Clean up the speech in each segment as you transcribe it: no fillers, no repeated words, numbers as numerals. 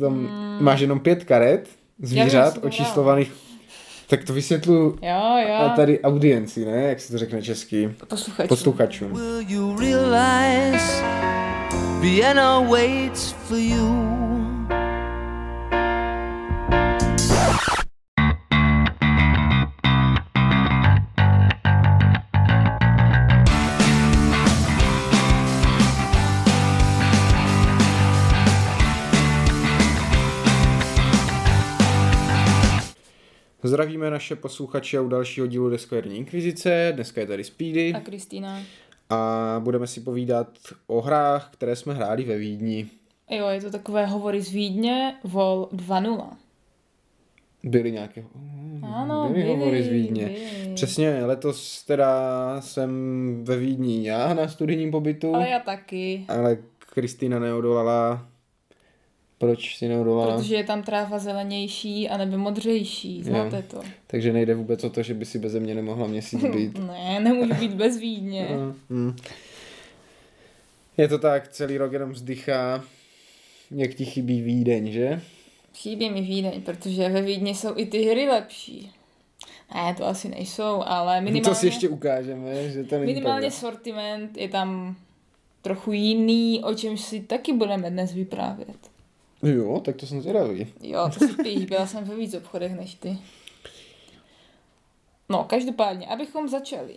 tam máš jenom 5 karet zvířat očíslovaných. Tak to vysvětluji a tady audienci, ne? Jak se to řekne česky? Posluchačům. Will you realize Vienna waits for you? Zdravíme naše posluchače u dalšího dílu Deskoherní inkvizice. Dneska je tady Speedy a Kristýna. A budeme si povídat o hrách, které jsme hráli ve Vídni. Jo, je to takové Hovory z Vídně, Vol 2.0. Byly nějaké ano, byly Hovory z Vídně. Byly. Přesně, letos teda jsem ve Vídni já na studijním pobytu. Ale já taky. Ale Kristýna neodolala. Proč si neodolala? Protože je tam tráva zelenější a nebe modřejší, znáte to. Takže nejde vůbec o to, že by si beze mě nemohla měsíc být. Ne, nemůžu být bez Vídně. Je to tak, celý rok jenom vzdychá. Jak ti chybí Vídeň, že? Chybí mi Vídeň, protože ve Vídni jsou i ty hry lepší. Ne, to asi nejsou, ale minimálně... To si ještě ukážeme, že to není minimálně pravda. Sortiment je tam trochu jiný, o čem si taky budeme dnes vyprávět. Jo, tak to jsem zvědavý. Jo, to si píš, byla jsem ve víc obchodech než ty. No, každopádně, abychom začali.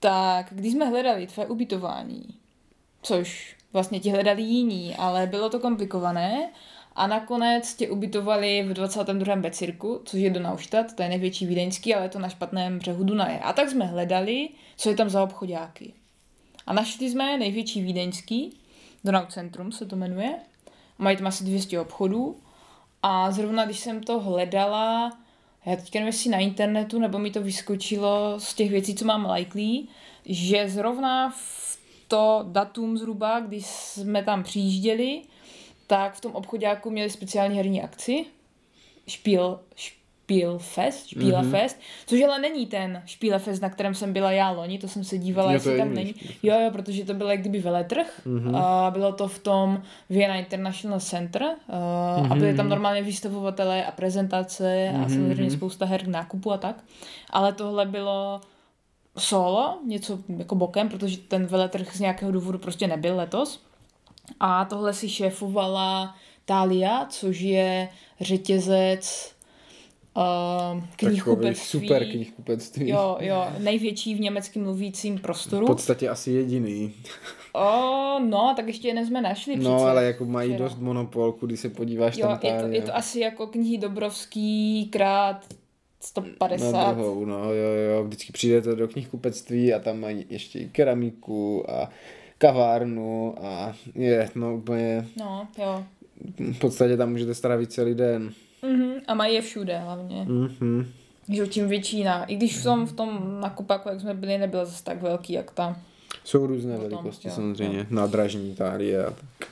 Tak, když jsme hledali tvé ubytování, což vlastně ti hledali jiní, ale bylo to komplikované a nakonec tě ubytovali v 22. becirku, což je Donaustadt, to je největší vídeňský, ale je to na špatném břehu Dunaje. A tak jsme hledali, co je tam za obchodáky. A našli jsme největší vídeňský, Donau Zentrum se to jmenuje. Mají tam asi 200 obchodů a zrovna když jsem to hledala, já teďka nevím, jestli na internetu, nebo mi to vyskočilo z těch věcí, co mám likelý, že zrovna v to datum zhruba, když jsme tam přijížděli, tak v tom obchodáku měli speciální herní akci, Spielefest, což ale není ten Spielefest, na kterém jsem byla já loni, to jsem se dívala, jestli tam není. Jo, protože to bylo jak kdyby veletrh, bylo to v tom Vienna International Center a byly tam normálně výstavovatelé a prezentace a samozřejmě spousta her k nákupu a tak, ale tohle bylo solo, něco jako bokem, protože ten veletrh z nějakého důvodu prostě nebyl letos a tohle si šéfovala Thalia, což je řetězec knihkupectví. Super knihkupectví. Jo, největší v německy mluvícím prostoru. V podstatě asi jediný. No, tak ještě jeden jsme našli. No, přece, ale jako mají včera dost monopolku, když se podíváš tam. Je to asi jako knihy Dobrovský krát 150. Na druhou, no, vždycky přijdete do knihkupectví a tam mají ještě i keramiku a kavárnu a úplně. No, jo. V podstatě tam můžete strávit celý den. A mají je všude hlavně. Že čím větší, i když jsem v tom nakupáku, jak jsme byli, nebyl zase tak velký, jak ta. Jsou různé potom velikosti samozřejmě, nádražní Thalia a tak.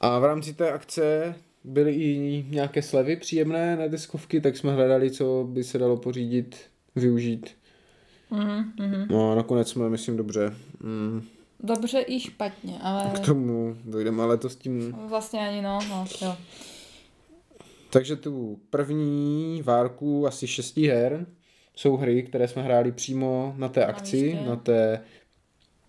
A v rámci té akce byly i nějaké slevy příjemné na deskovky, tak jsme hledali, co by se dalo pořídit, využít. No a nakonec jsme, myslím, dobře. Dobře i špatně, ale... K tomu dojdeme, ale to s tím... Vlastně ani jo. Takže tu první várku asi 6 her jsou hry, které jsme hráli přímo na té akci, na té,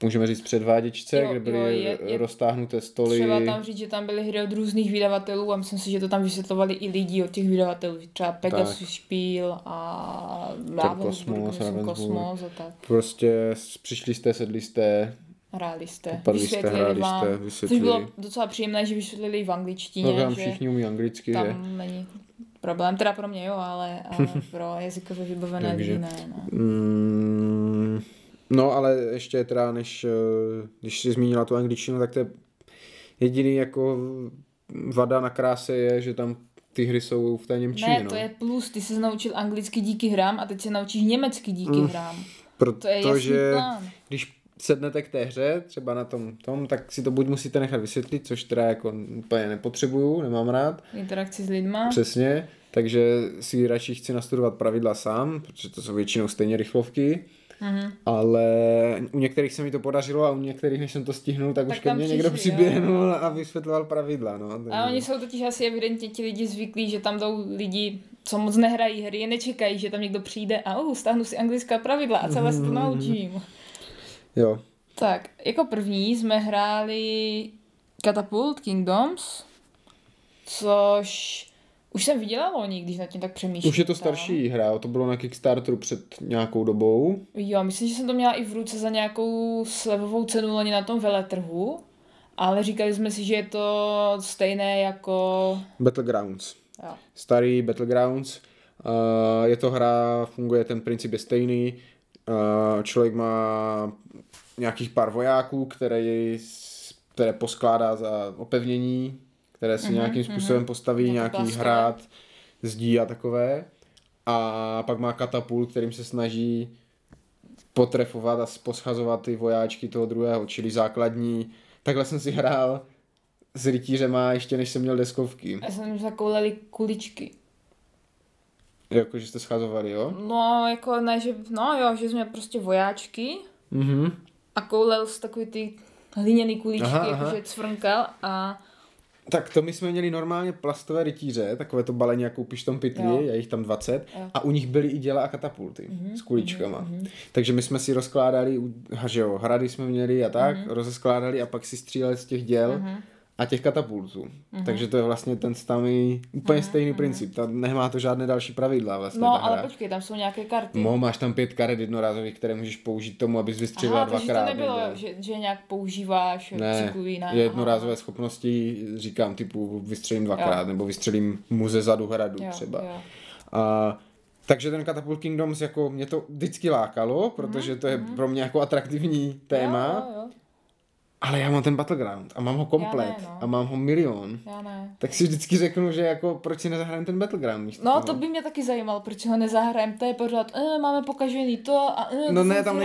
můžeme říct, předváděčce, kde byly roztáhnuté stoly. Třeba tam říct, že tam byly hry od různých vydavatelů a myslím si, že to tam vysvětlovali i lidi od těch vydavatelů, třeba Pegasus Spiel a Ravensburger, Kosmos a tak. Prostě přišli jste, sedli jste, hráli jste, vysvětlili. Což bylo docela příjemné, že vysvětlili v angličtině. No tam všichni umí anglicky. Tam není problém, teda pro mě jo, ale pro jazykově vybavené lidi ne. No ale ještě teda, než když jsi zmínila tu angličtinu, tak to je jediný jako vada na kráse je, že tam ty hry jsou v té němčině. Ne, to je plus, ty se naučil anglicky díky hrám a teď se naučíš německy díky hrám. Protože když sednete k té hře, třeba na tom, tak si to buď musíte nechat vysvětlit, což teda jako úplně nepotřebuju, nemám rád. Interakci s lidma. Přesně, takže si radši chci nastudovat pravidla sám, protože to jsou většinou stejně rychlovky. Mm-hmm. Ale u některých se mi to podařilo a u některých, než jsem to stihnul, tak už ke mně někdo přiběhnul a vysvětloval pravidla. No. A oni jsou totiž asi evidentně ti lidi zvyklí, že tam jdou lidi, co moc nehrají hry, je nečekají, že tam někdo přijde a stáhnu si anglická pravidla a celé se to naučím. Jo. Tak, jako první jsme hráli Catapult Kingdoms, což už jsem viděla loni, když nad tím tak přemýšlím. Už je to starší hra, to bylo na Kickstarteru před nějakou dobou. Jo, myslím, že jsem to měla i v ruce za nějakou slevovou cenu loni na tom veletrhu, ale říkali jsme si, že je to stejné jako Battlegrounds. Jo. Starý Battlegrounds. Je to hra, funguje, ten princip je stejný. Člověk má nějakých pár vojáků, které poskládá za opevnění, které si nějakým způsobem postaví, nějaký hrad, zdí a takové. A pak má katapult, kterým se snaží potrefovat a poschazovat ty vojáčky toho druhého, čili základní. Takhle jsem si hrál s rytířema ještě než jsem měl deskovky. Já jsem zakoulali kuličky. Jako, že jste schazovali, jo? No, jako ne, že, no jo, že jsme prostě vojáčky a koulel z takový ty hliněný kuličky, jakože cvrnkal a... Tak to my jsme měli normálně plastové rytíře, takové to balení, jak koupíš v tom pytli, je jich tam 20 a u nich byly i děla a katapulty s kuličkama. Takže my jsme si rozkládali, že jo, hrady jsme měli a tak, rozeskládali a pak si stříleli z těch děl a těch katapultů. Takže to je vlastně ten samý, úplně stejný princip. Tam nemá to žádné další pravidla vlastně. No, ta hra. Ale počkej, tam jsou nějaké karty. No, máš tam 5 karet jednorázových, které můžeš použít tomu, abys vystřelila dvakrát. Takže to nebylo, že nějak používáš cyklují na... Ne, jednorázové schopnosti, říkám typu vystřelím dvakrát, nebo vystřelím mu ze zadu hradu třeba. Jo. A takže ten Catapult Kingdoms, jako mě to vždycky lákalo, protože to je pro mě jako atraktivní téma. Jo. Ale já mám ten Battleground a mám ho komplet a mám ho milion. Tak si vždycky řeknu, že jako proč si nezahrajeme ten Battleground. No to by mě taky zajímalo, proč ho nezahrajeme. To je pořád, máme pokažený to a no ne, tam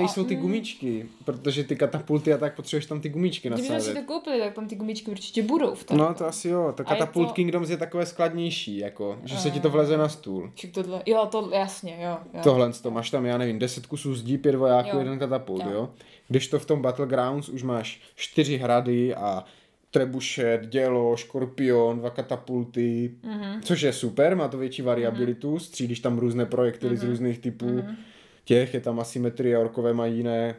nejsou ty gumičky, protože ty katapulty a tak potřebuješ tam ty gumičky nasázet. Kdyby jsme si to koupili, tak tam ty gumičky určitě budou. No to asi jo, ta Catapult Kingdoms je takové skladnější, jako, že se ti to vleze na stůl. Tohle, jo, to jasně, jo. Tohle to máš tam, já nevím, 10 kusů zdí, 5 vojáků, jeden katapult, jo. Když to v tom Battlegrounds už máš 4 hrady a trebušet, dělo, škorpion, 2 katapulty, což je super, má to větší variabilitu, střílíš tam různé projektily z různých typů, těch je tam asymetrie, orkové mají jiné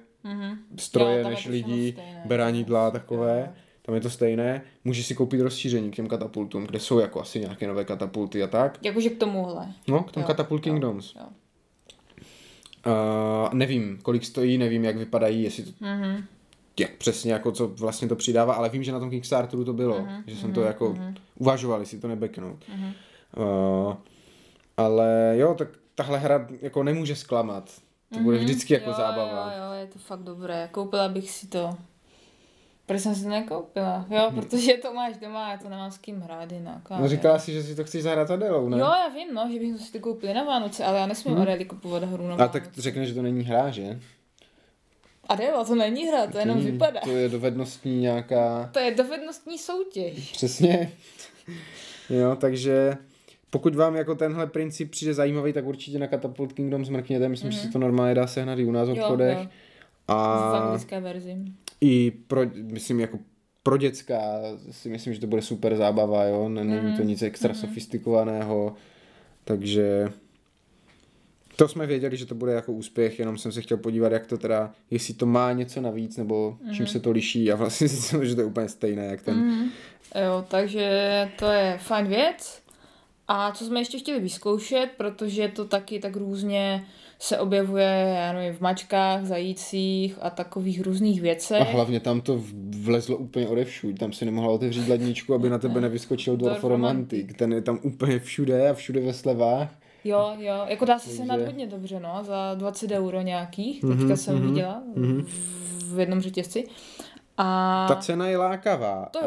stroje než lidi, beranidla takové, tam je to stejné, můžeš si koupit rozšíření k těm katapultům, kde jsou jako asi nějaké nové katapulty a tak. Jakože k tomuhle. No, k tomu Catapult Kingdoms. Jo. Nevím, kolik stojí, nevím, jak vypadají, jestli to, jak přesně, jako co vlastně to přidává, ale vím, že na tom Kickstarteru to bylo, že jsem to jako uvažoval, jestli to nebeknout. Ale jo, tak tahle hra jako nemůže zklamat, to bude vždycky jako zábava. Jo, je to fakt dobré, koupila bych si to, proč jsem si to nekoupila, jo, protože to máš doma, já to nemám s kým hrát jinak. No říkala jsi, že si to chceš zahrát Adelou, ne? Jo, já vím, no, že bych si to koupila na Vánoce, ale já nesmím Adeli kupovat hru na Vánoce. A tak řekneš, že to není hra, že? Adela, to není hra, to jenom vypadá. To je dovednostní nějaká... To je dovednostní soutěž. Přesně. Jo, takže pokud vám jako tenhle princip přijde zajímavý, tak určitě na Catapult Kingdom zmrkněte, myslím, že se to normálně dá sehnat i u nás v obchodech. Jo. A v anglické verzi. I myslím, jako pro děcka si myslím, že to bude super zábava, jo? Není to nic extra sofistikovaného, takže to jsme věděli, že to bude jako úspěch, jenom jsem se chtěl podívat, jak to teda, jestli to má něco navíc, nebo čím se to liší a vlastně si že to je úplně stejné, jak ten. Jo, takže to je fajn věc. A co jsme ještě chtěli vyzkoušet, protože to taky tak různě se objevuje, já nevím, v mačkách, zajících a takových různých věcech. A hlavně tam to vlezlo úplně odevšuť, tam si nemohla otevřít ledničku, aby na tebe nevyskočil Dorfromantik. Ten je tam úplně všude a všude ve slevách. Jo, jako dá se sehnat hodně dobře, no, za 20 € nějakých, teďka jsem viděla v jednom řetězci. A... Ta cena je lákavá. To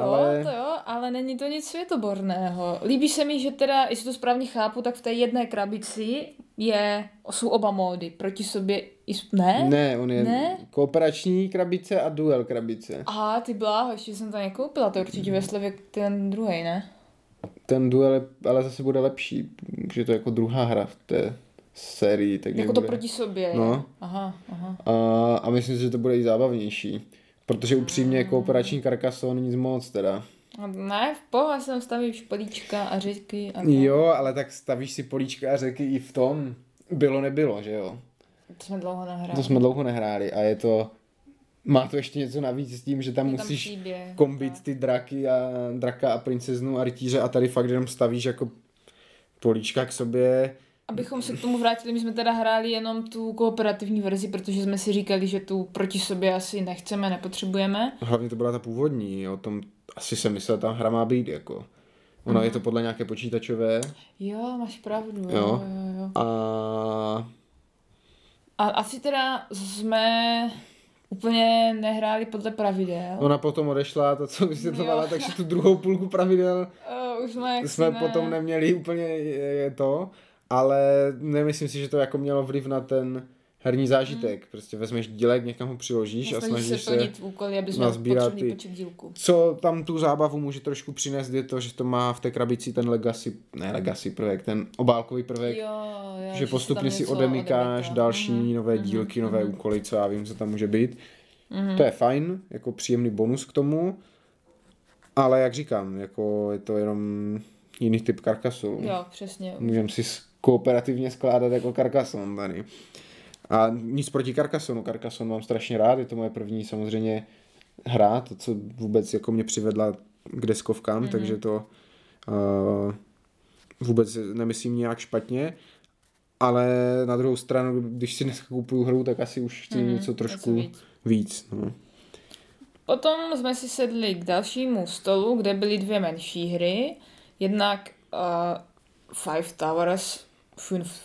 jo, ale není to nic světoborného. Líbí se mi, že teda, jestli to správně chápu, tak v té jedné krabici jsou oba módy. Proti sobě on je kooperační krabice a duel krabice. Aha, ty bláho, ještě jsem to nekoupila, to určitě ve slevě ten druhej, ne? Ten duel ale zase bude lepší, že to je jako druhá hra v té sérií. Tak jako to bude proti sobě. No. Aha. A myslím si, že to bude i zábavnější. Protože upřímně kooperační Carcassonne nic moc teda. Ne, v pohodě jsem stavíš políčka a řeky. A jo, ale tak stavíš si políčka a řeky i v tom. Nebylo, že jo? To jsme dlouho nehráli a je to... Má to ještě něco navíc s tím, že tam musíš kombit ty draka a princeznu a rytíře a tady fakt jenom stavíš jako políčka k sobě. Abychom se k tomu vrátili, my jsme teda hráli jenom tu kooperativní verzi, protože jsme si říkali, že tu proti sobě asi nechceme, nepotřebujeme. Hlavně to byla ta původní, o tom asi jsem myslel, ta hra má být jako. Ono je to podle nějaké počítačové. Jo, máš pravdu. Jo. A asi teda jsme úplně nehráli podle pravidel. Ona potom odešla, to co vysvětlovala, takže tu druhou půlku pravidel už jsme potom neměli úplně to. Ale nemyslím si, že to jako mělo vliv na ten herní zážitek. Prostě vezmeš dílek, někam ho přiložíš a snažíš se plnit úkoly, abys měl potřebný počet dílků. Co tam tu zábavu může trošku přinést, je to, že to má v té krabici ten legacy prvek, ten obálkový prvek, že postupně si odemykáš další nové dílky, nové úkoly, co já vím, co tam může být. To je fajn, jako příjemný bonus k tomu, ale jak říkám, jako je to jenom jiný typ Carcassonne. Jo, přesně. Můžeme si kooperativně skládat jako Carcassonne tady. A nic proti Carcassonne. Carcassonne mám strašně rád, je to moje první samozřejmě hra, to, co vůbec jako mě přivedla k deskovkám, takže to vůbec nemyslím nějak špatně, ale na druhou stranu, když si dneska kupuju hru, tak asi už chci něco trošku víc. No. Potom jsme si sedli k dalšímu stolu, kde byly dvě menší hry, jednak Five Towers, Fünf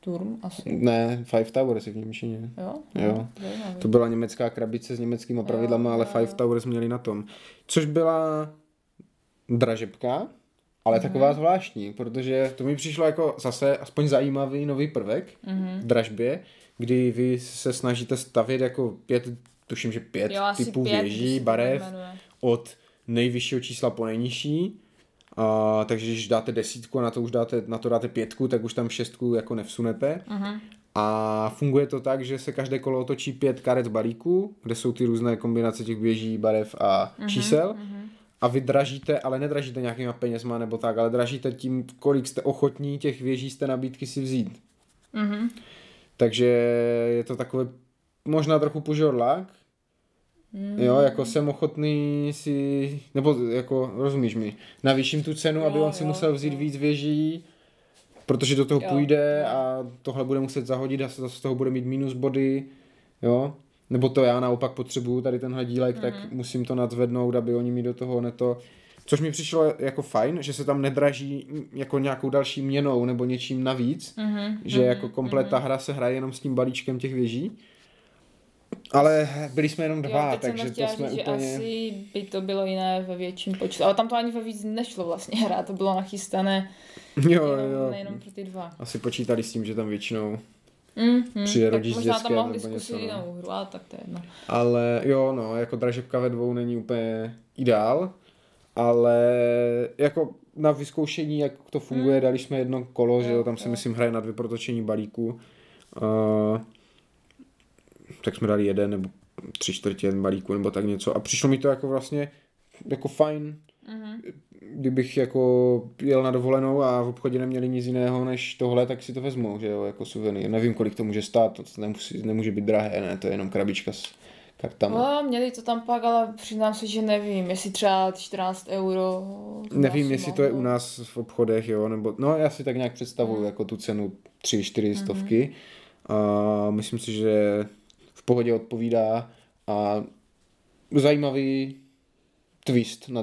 Turm asi. Ne, Five Towers je v němčině. Jo. To byla německá krabice s německými pravidlama, ale Five Towers měli na tom. Což byla dražebka, ale taková zvláštní, protože to mi přišlo jako zase aspoň zajímavý nový prvek v dražbě, kdy vy se snažíte stavět jako pět typů věží, barev od nejvyššího čísla po nejnižší. Takže když dáte 10 a na to dáte 5, tak už tam 6 jako nevsunete. A funguje to tak, že se každé kolo otočí 5 karet balíků, kde jsou ty různé kombinace těch běží, barev a čísel. A vy dražíte, ale nedražíte nějakýma penězma nebo tak, ale dražíte tím, kolik jste ochotní těch věží z té nabídky si vzít. Takže je to takové možná trochu požorlák. Jo, jako jsem ochotný si, nebo jako rozumíš mi, navýším tu cenu, aby on si musel vzít víc věží, protože do toho půjde a tohle bude muset zahodit a z toho bude mít minus body, jo, nebo to já naopak potřebuju tady tenhle dílek, tak musím to nadzvednout, aby oni mi do toho neto, což mi přišlo jako fajn, že se tam nedraží jako nějakou další měnou nebo něčím navíc, že jako komplet ta hra se hraje jenom s tím balíčkem těch věží. Ale byli jsme jenom dva, takže to jsme říct, úplně... Asi by to bylo jiné ve větším počtu, ale tam to ani ve víc nešlo vlastně hra, to bylo nachystané jenom pro ty dva. Asi počítali s tím, že tam většinou přijde rodič s dětskem nebo něco. Možná tam mohli zkusit jinou hru, ale tak to je jedno. Ale jo, no, jako dražebka ve dvou není úplně ideál, ale jako na vyzkoušení, jak to funguje, dali jsme jedno kolo, že jo, tam se myslím hraje na 2 protočení balíků. Tak jsme dali 1 nebo 3/4 balíku nebo tak něco a přišlo mi to jako vlastně jako fajn, kdybych jako jel na dovolenou a v obchodě neměli nic jiného než tohle, tak si to vezmou, že jo, jako suvenýr. Nevím, kolik to může stát, to nemůže být drahé, ne, to je jenom krabička s kartama. No, měli to tam pak, ale přiznám se, že nevím, jestli třeba 14 €. Nevím, jestli to je u nás v obchodech, jo, nebo, no já si tak nějak představuju jako tu cenu 3-4 stovky a myslím si, že pohodě odpovídá a zajímavý twist na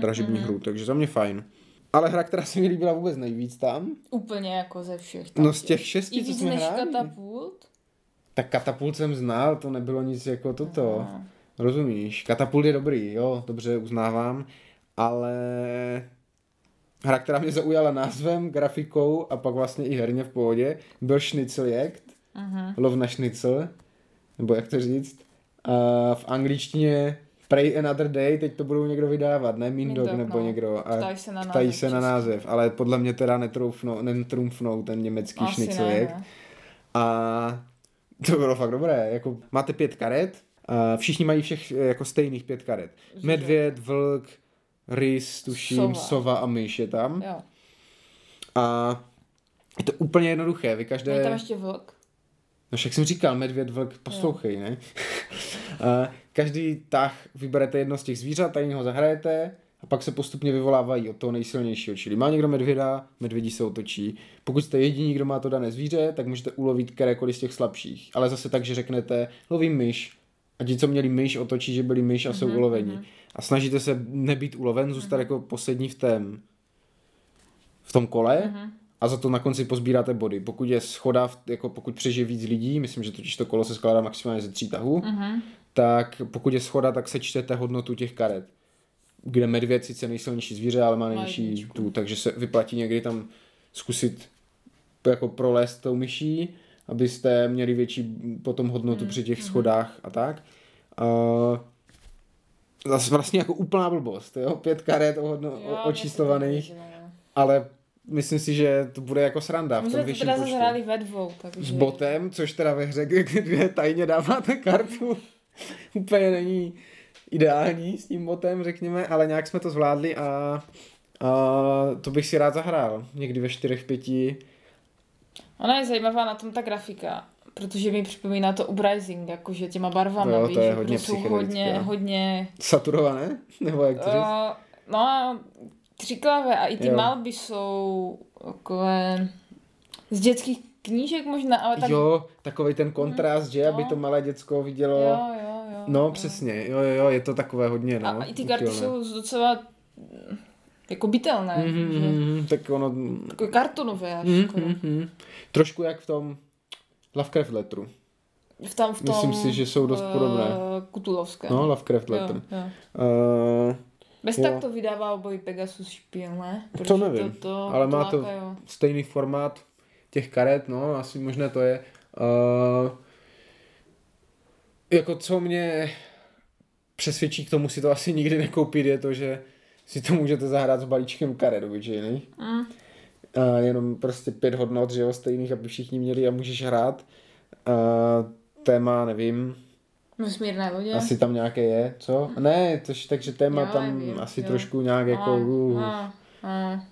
dražební hru, takže za mě fajn. Ale hra, která se mi líbila vůbec nejvíc tam. Úplně jako ze všech. No z těch 6, co jsme hráli. I víc než Katapult? Tak Katapult jsem znal, to nebylo nic jako toto. Aha. Rozumíš? Katapult je dobrý, jo, dobře, uznávám, ale hra, která mě zaujala názvem, grafikou a pak vlastně i herně v pohodě, byl Schnitzeljagd, lov na šnicl. Nebo jak to říct, v angličtině Pray Another Day, teď to budou někdo vydávat, ne? Mean Dog nebo někdo. A ptají se na název, ale podle mě teda netrumfnou ten německý šniclík. A to bylo fakt dobré. Jako, máte 5 karet, a všichni mají všech jako stejných 5 karet. Medvěd, vlk, rys, tuším, sova a myš je tam. Jo. A je to úplně jednoduché. Vy každé... Je tam ještě vlk? No však jsem říkal, medvěd, vlk, poslouchej, ne? A každý tah vyberete jedno z těch zvířat, tady ho zahrajete a pak se postupně vyvolávají od toho nejsilnějšího. Čili má někdo medvěda, medvědi se otočí. Pokud jste jediní, kdo má to dané zvíře, tak můžete ulovit kterékoliv z těch slabších. Ale zase tak, že řeknete, lovím myš. A ti, co měli myš, otočí, že byli myš a jsou uloveni. A snažíte se nebýt uloven, zůstat jako poslední v tom kole a za to na konci pozbíráte body. Pokud je schoda, jako pokud přežije víc lidí, myslím, že totiž to kolo se skládá maximálně ze 3 tahů, tak pokud je schoda, tak sečtete hodnotu těch karet. Kde medvěd sice nejsilnější zvíře, ale má nejnižší tu, takže se vyplatí někdy tam zkusit jako prolézt tou myší, abyste měli větší potom hodnotu při těch schodách a tak. Vlastně jako úplná blbost, jo? 5 karet očistovaných, ale myslím si, že to bude jako sranda. My jsme to teda zahráli ve 2. S botem, což teda ve hře, kde tajně dáváte kartu, úplně není ideální s tím botem, řekněme, ale nějak jsme to zvládli a to bych si rád zahrál. Někdy ve 4-5. Ona je zajímavá na tom ta grafika, protože mi připomíná to Uprising, jakože těma barvama, víš, protože jsou hodně... Saturované? Nebo jak to říct? No, křiklavé a i ty malby jsou takové z dětských knížek možná, ale tak... Jo, takovej ten kontrast, že, aby to malé děcko vidělo... Jo. No, přesně, jo, je to takové hodně, no. A i ty karty jsou docela... jako bytelné. Tak ono... Takové kartonové až. Trošku jak v tom Lovecraft Letteru. V tom myslím si, že jsou dost podobné. Kutulovské. No, Lovecraft Letter. Jo. Tak to vydává obojí Pegasus Spiel, ne? Protože to nevím, ale má to stejný formát těch karet, no, asi možná to je. Jako co mě přesvědčí k tomu si to asi nikdy nekoupit, je to, že si to můžete zahrát s balíčkem karet, obyčejný. Jenom prostě 5 hodnot, že jo, stejných, aby všichni měli a můžeš hrát. Téma, nevím. Vesmírné lodě. Asi tam nějaké je, co? Ne, takže téma jo, tam nevím, asi jo. Trošku nějak jako...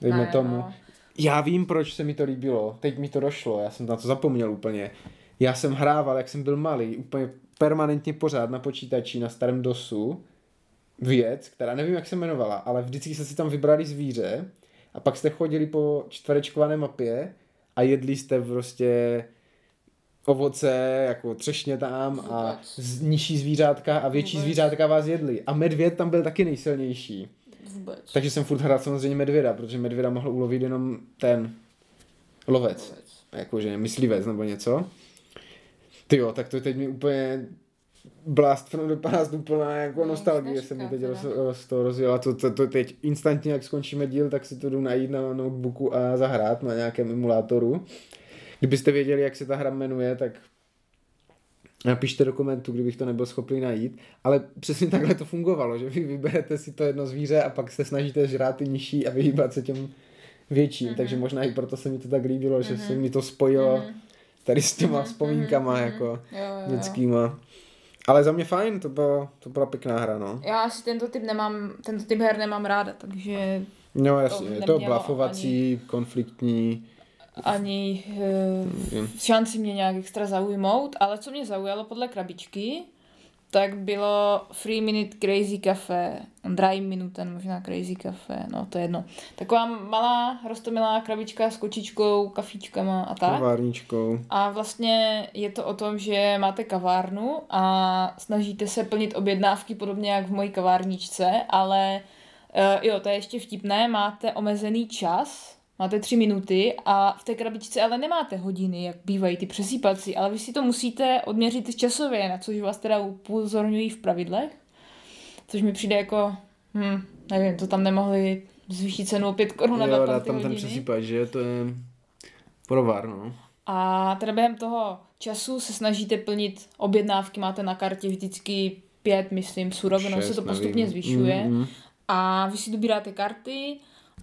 dejme tomu. No. Já vím, proč se mi to líbilo. Teď mi to došlo, já jsem na to zapomněl úplně. Já jsem hrával, jak jsem byl malý, úplně permanentně pořád na počítači, na starém DOSu. Věc, která nevím, jak se jmenovala, ale vždycky jste si tam vybrali zvíře a pak jste chodili po čtverečkované mapě a jedli jste prostě ovoce, jako třešně tam a nižší zvířátka a větší zvířátka vás jedli. A medvěd tam byl taky nejsilnější. Takže jsem furt hrál samozřejmě medvěda, protože medvěda mohl ulovit jenom ten lovec. Jakože myslivec nebo něco. Tyjo, tak to teď mi úplně... Blast from the past, úplná jako nostalgie se mi teď z toho rozjela. To teď instantně, jak skončíme díl, tak si to jdu najít na notebooku a zahrát na nějakém emulátoru. Kdybyste věděli, jak se ta hra jmenuje, tak napište do komentu, kdybych to nebyl schopný najít. Ale přesně takhle to fungovalo, že vy vyberete si to jedno zvíře a pak se snažíte žrát ty nižší a vyhýbat se těm větším. Takže možná i proto se mi to tak líbilo, že se mi to spojilo tady s těma vzpomínkama jako dětskýma. Ale za mě fajn, to byla pěkná hra, no. Já asi tento typ her nemám ráda, takže... No jasně, je to blafovací, ani, konfliktní... Ani šanci mě nějak extra zaujmout, ale co mě zaujalo podle krabičky, tak bylo 3-minute Crazy Café, 3 minuten možná Crazy Café, no to je jedno. Taková malá, roztomilá krabička s kočičkou, kafíčkama a tak. Kavárničkou. A vlastně je to o tom, že máte kavárnu a snažíte se plnit objednávky podobně jak v mojí kavárničce, ale jo, to je ještě vtipné, máte omezený čas, máte 3 minuty a v té krabičce ale nemáte hodiny, jak bývají ty přesýpací, ale vy si to musíte odměřit časově, na což vás teda upozorňují v pravidlech, což mi přijde jako, nevím, to tam nemohli zvýšit cenu o 5 korun na tam ty hodiny. Ten přesýpač, že to je provár, no. A teda během toho času se snažíte plnit objednávky, máte na kartě vždycky pět, myslím, surovin, se to postupně zvyšuje. Mm-hmm. A vy si dobíráte karty,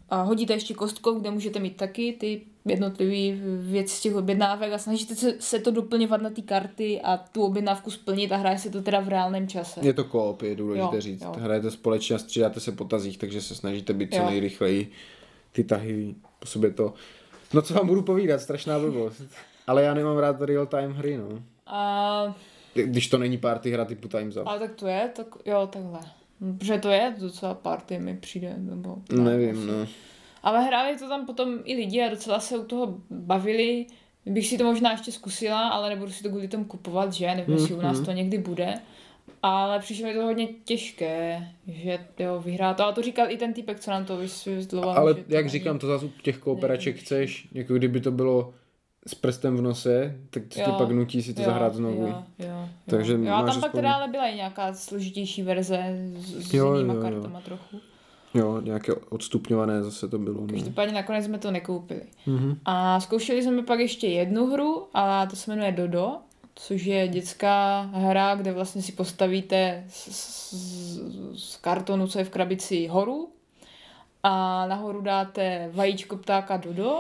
a hodíte ještě kostkou, kde můžete mít taky ty jednotlivé věci z těch objednávek a snažíte se to doplňovat na ty karty a tu objednávku splnit a hraje se to teda v reálném čase. Je to co-op, je důležité říct. Jo. Hrajete společně a střídáte se po tazích, takže se snažíte být co nejrychleji. Ty tahy po sobě to... No co vám budu povídat, strašná blbost. Ale já nemám rád real time hry, no. A... když to není party hra typu Time's Up. Ale tak to je, tak jo, takhle. Protože to je docela party, mi přijde, nebo... Nevím, no. Ale hráli to tam potom i lidi a docela se u toho bavili. Bych si to možná ještě zkusila, ale nebudu si to kvůli tomu kupovat, že? Nevím, jestli u nás to někdy bude. Ale přišlo mi to hodně těžké, že jo, vyhrá to. Ale to říkal i ten týpek, co nám to vysvětloval. Ale to jak říkám, to zase u těch kooperaček chceš, jako kdyby to bylo s prstem v nose, tak to tě pak nutí si to zahrát znovu. Jo. Takže jo, a tam pak teda ale byla i nějaká složitější verze s jinýma kartama trochu. Jo, nějaké odstupňované zase to bylo. Každopádně nakonec jsme to nekoupili. Mm-hmm. A zkoušeli jsme pak ještě jednu hru, a to se jmenuje Dodo, což je dětská hra, kde vlastně si postavíte z kartonu, co je v krabici, horu a nahoru dáte vajíčko ptáka Dodo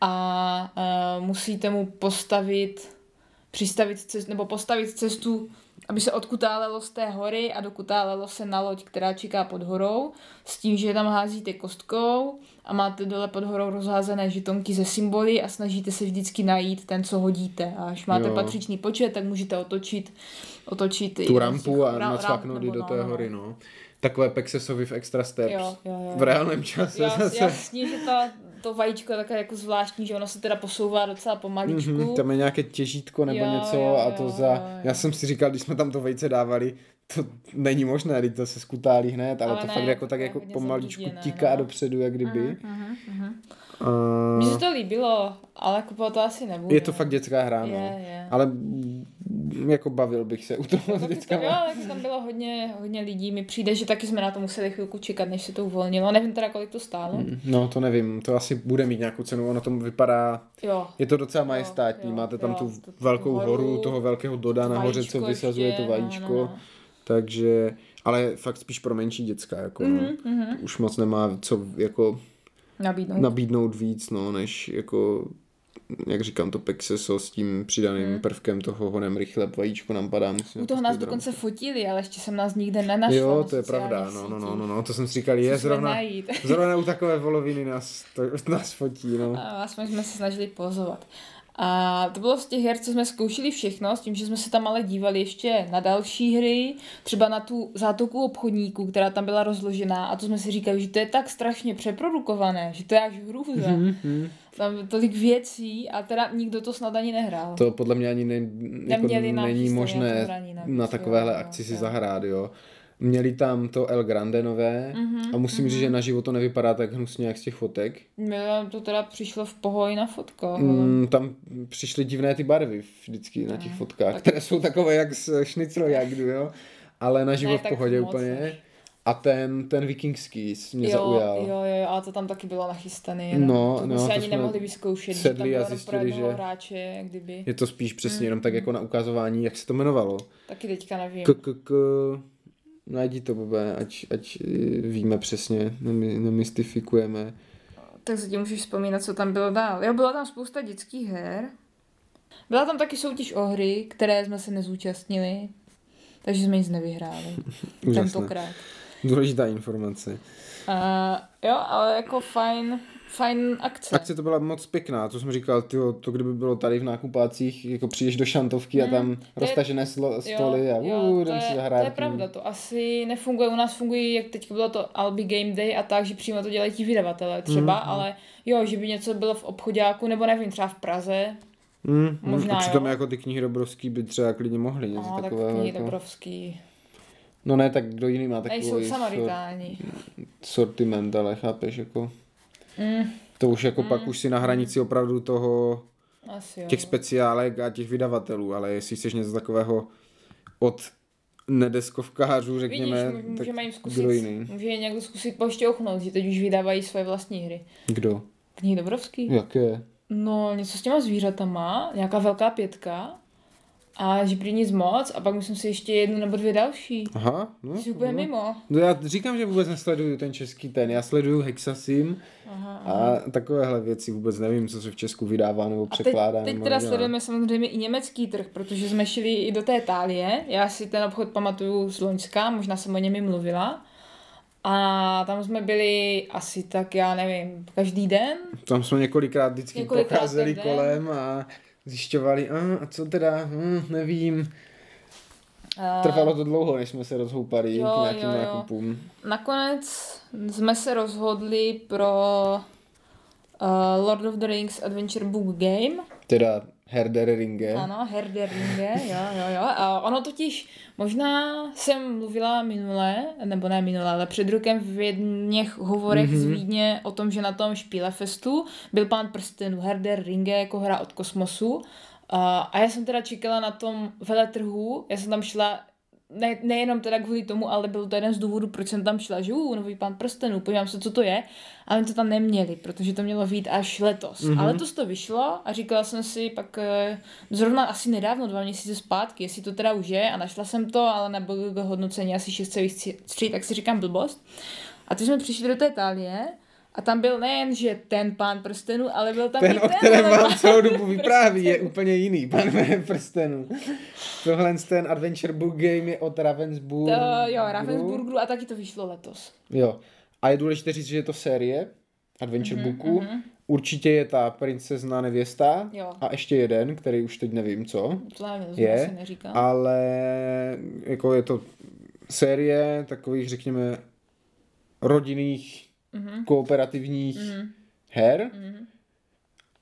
a musíte mu postavit cestu, aby se odkutálelo z té hory a dokutálelo se na loď, která čeká pod horou, s tím, že tam házíte kostkou a máte dole pod horou rozházené žetonky ze symboly a snažíte se vždycky najít ten, co hodíte. A až máte patřičný počet, tak můžete otočit tu rampu a nacvaknout do té hory. No. Takové Pegasusovy v extra steps. Jo. V reálném čase. Jasně, že to vajíčko je takové jako zvláštní, že ono se teda posouvá docela pomaličku. Mm-hmm, tam je nějaké těžítko nebo Já jsem si říkal, když jsme tam to vejce dávali, to není možné, když to se skutálí hned, ale to ne, fakt jako tak jako pomaličku tiká dopředu, jak kdyby. Mně se to líbilo, ale kupovat to asi nebude. Je to fakt dětská hra, ale jako bavil bych se u toho s dětskama. Jo, ale tam bylo hodně lidí. Mi přijde, že taky jsme na to museli chvilku čekat, než se to uvolnilo. Nevím teda, kolik to stálo. No, to nevím. To asi bude mít nějakou cenu. Ono tomu vypadá... Je to docela majestátní. Máte tam tu velkou horu, toho velkého Doda na hoře, co vysazuje to vajíčko. No. Takže... ale fakt spíš pro menší děcka. Jako, už moc nemá co jako... nabídnout víc, no, než jako... jak říkám, to Pexeso s tím přidaným prvkem toho honem rychle vajíčko nám padá. U toho nás dokonce fotili, ale ještě jsem nás nikde nenašla. Jo, to je pravda, no, to jsem si říkal, zrovna u takové voloviny nás fotí, no. A aspoň jsme se snažili pozovat. A to bylo z těch her, co jsme zkoušeli všechno, s tím, že jsme se tam ale dívali ještě na další hry, třeba na tu zátoku obchodníků, která tam byla rozložená, a to jsme si říkali, že to je tak strašně přeprodukované, že to je až hrůza. Tam tolik věcí a teda nikdo to snad ani nehrál. To podle mě ani není možné na takovéhle akci si zahrát, jo. Měli tam to El Grande nové a musím říct, že naživo to nevypadá tak hnusně jak z těch fotek. To teda přišlo v pohoji na fotkách. Tam přišly divné ty barvy vždycky na těch fotkách, které jsou takové jak z Schnitzeljagdu, jo. Ale naživo v pohodě úplně. A ten vikingský mě zaujal. Jo, ale to tam taky bylo nachystané. To se ani nemohli vyzkoušet, že tam bylo zjistili, že hráče, jak kdyby. Je to spíš přesně jenom tak jako na ukazování, jak se to jmenovalo. Taky teďka nevím. Najdi to, Bobe, ať víme přesně, nemystifikujeme. Tak zatím můžeš vzpomínat, co tam bylo dál. Jo, byla tam spousta dětských her. Byla tam taky soutěž o hry, které jsme se nezúčastnili, takže jsme nic nevyhráli. Tentokrát. Důležitá informace. Jo, ale jako fajn akce. Akce to byla moc pěkná, to jsem říkal, tyjo, to kdyby bylo tady v nákupácích, jako přijdeš do šantovky a tam roztažené stoly a jdem si zahrát. To je pravda, to asi nefunguje, u nás fungují, jak teď bylo to Albi Game Day a tak, že přímo to dělají ti vydavatelé třeba, ale jo, že by něco bylo v obchodáku, nebo nevím, třeba v Praze. A přitom jako ty knihy Dobrovský by třeba klidně mohly něco takového. Tak knihy Dobrovský. No ne, tak kdo jiný má takový sortiment, ale chápeš, jako... To už jako pak už si na hranici opravdu toho... těch speciálek a těch vydavatelů, ale jestli chceš něco takového od nedeskovkářů, řekněme, vidíš, tak jim zkusit, kdo jiný. Může někdo zkusit pošťouchnout, že teď už vydávají svoje vlastní hry. Kdo? Knihy Dobrovský. Jaké? No něco s těma zvířatama, nějaká velká pětka. A že prý nic moc a pak myslím si ještě jednu nebo dvě další. Aha. No, jsi úplně mimo. No já říkám, že vůbec nesleduju ten český ten, já sleduju Hexasim a takovéhle věci vůbec nevím, co se v Česku vydává nebo překládá. A teď teda sledujeme samozřejmě i německý trh, protože jsme šli i do té Thalie, já si ten obchod pamatuju z loňska, možná jsem o něm i mluvila. A tam jsme byli asi tak, já nevím, každý den. Tam jsme několikrát vždycky procházeli kolem a zjišťovali, a co teda, nevím. Trvalo to dlouho, než jsme se rozhoupali k nějakým nákupům. Nakonec jsme se rozhodli pro Lord of the Rings Adventure Book Game. Teda Herr der Ringe. Ano, Herr der Ringe, jo. A ono totiž, možná jsem mluvila minule, nebo ne minule, ale před rokem v jedněch hovorech z Vídně o tom, že na tom Spielefestu byl Pán prstenů, Herr der Ringe jako hra od kosmosu. A já jsem teda čekala na tom veletrhu, já jsem tam šla nejenom teda kvůli tomu, ale byl to jeden z důvodů, proč jsem tam šla, že nový Pán prstenů, podívám se, co to je, ale my to tam neměli, protože to mělo vyjít až letos. A letos to vyšlo a říkala jsem si pak zrovna asi nedávno, 2 měsíce zpátky, jestli to teda už je, a našla jsem to, ale nebylo to hodnocení asi 6,3, tak si říkám blbost. A teď jsme přišli do té Thalie a tam byl nejen, že ten Pán prstenů, ale byl tam ten, i ten, o kterém vám celou dobu vypráví, je úplně jiný Pán prstenů. Tohle ten Adventure Book Game je od Ravensburgeru. Ravensburgeru, a taky to vyšlo letos. Jo. A je důležité říct, že je to série Adventure Booků. Určitě je ta princezna nevěsta a ještě jeden, který už teď nevím co. To neříkám. Ale jako je to série takových, řekněme, rodinných kooperativních her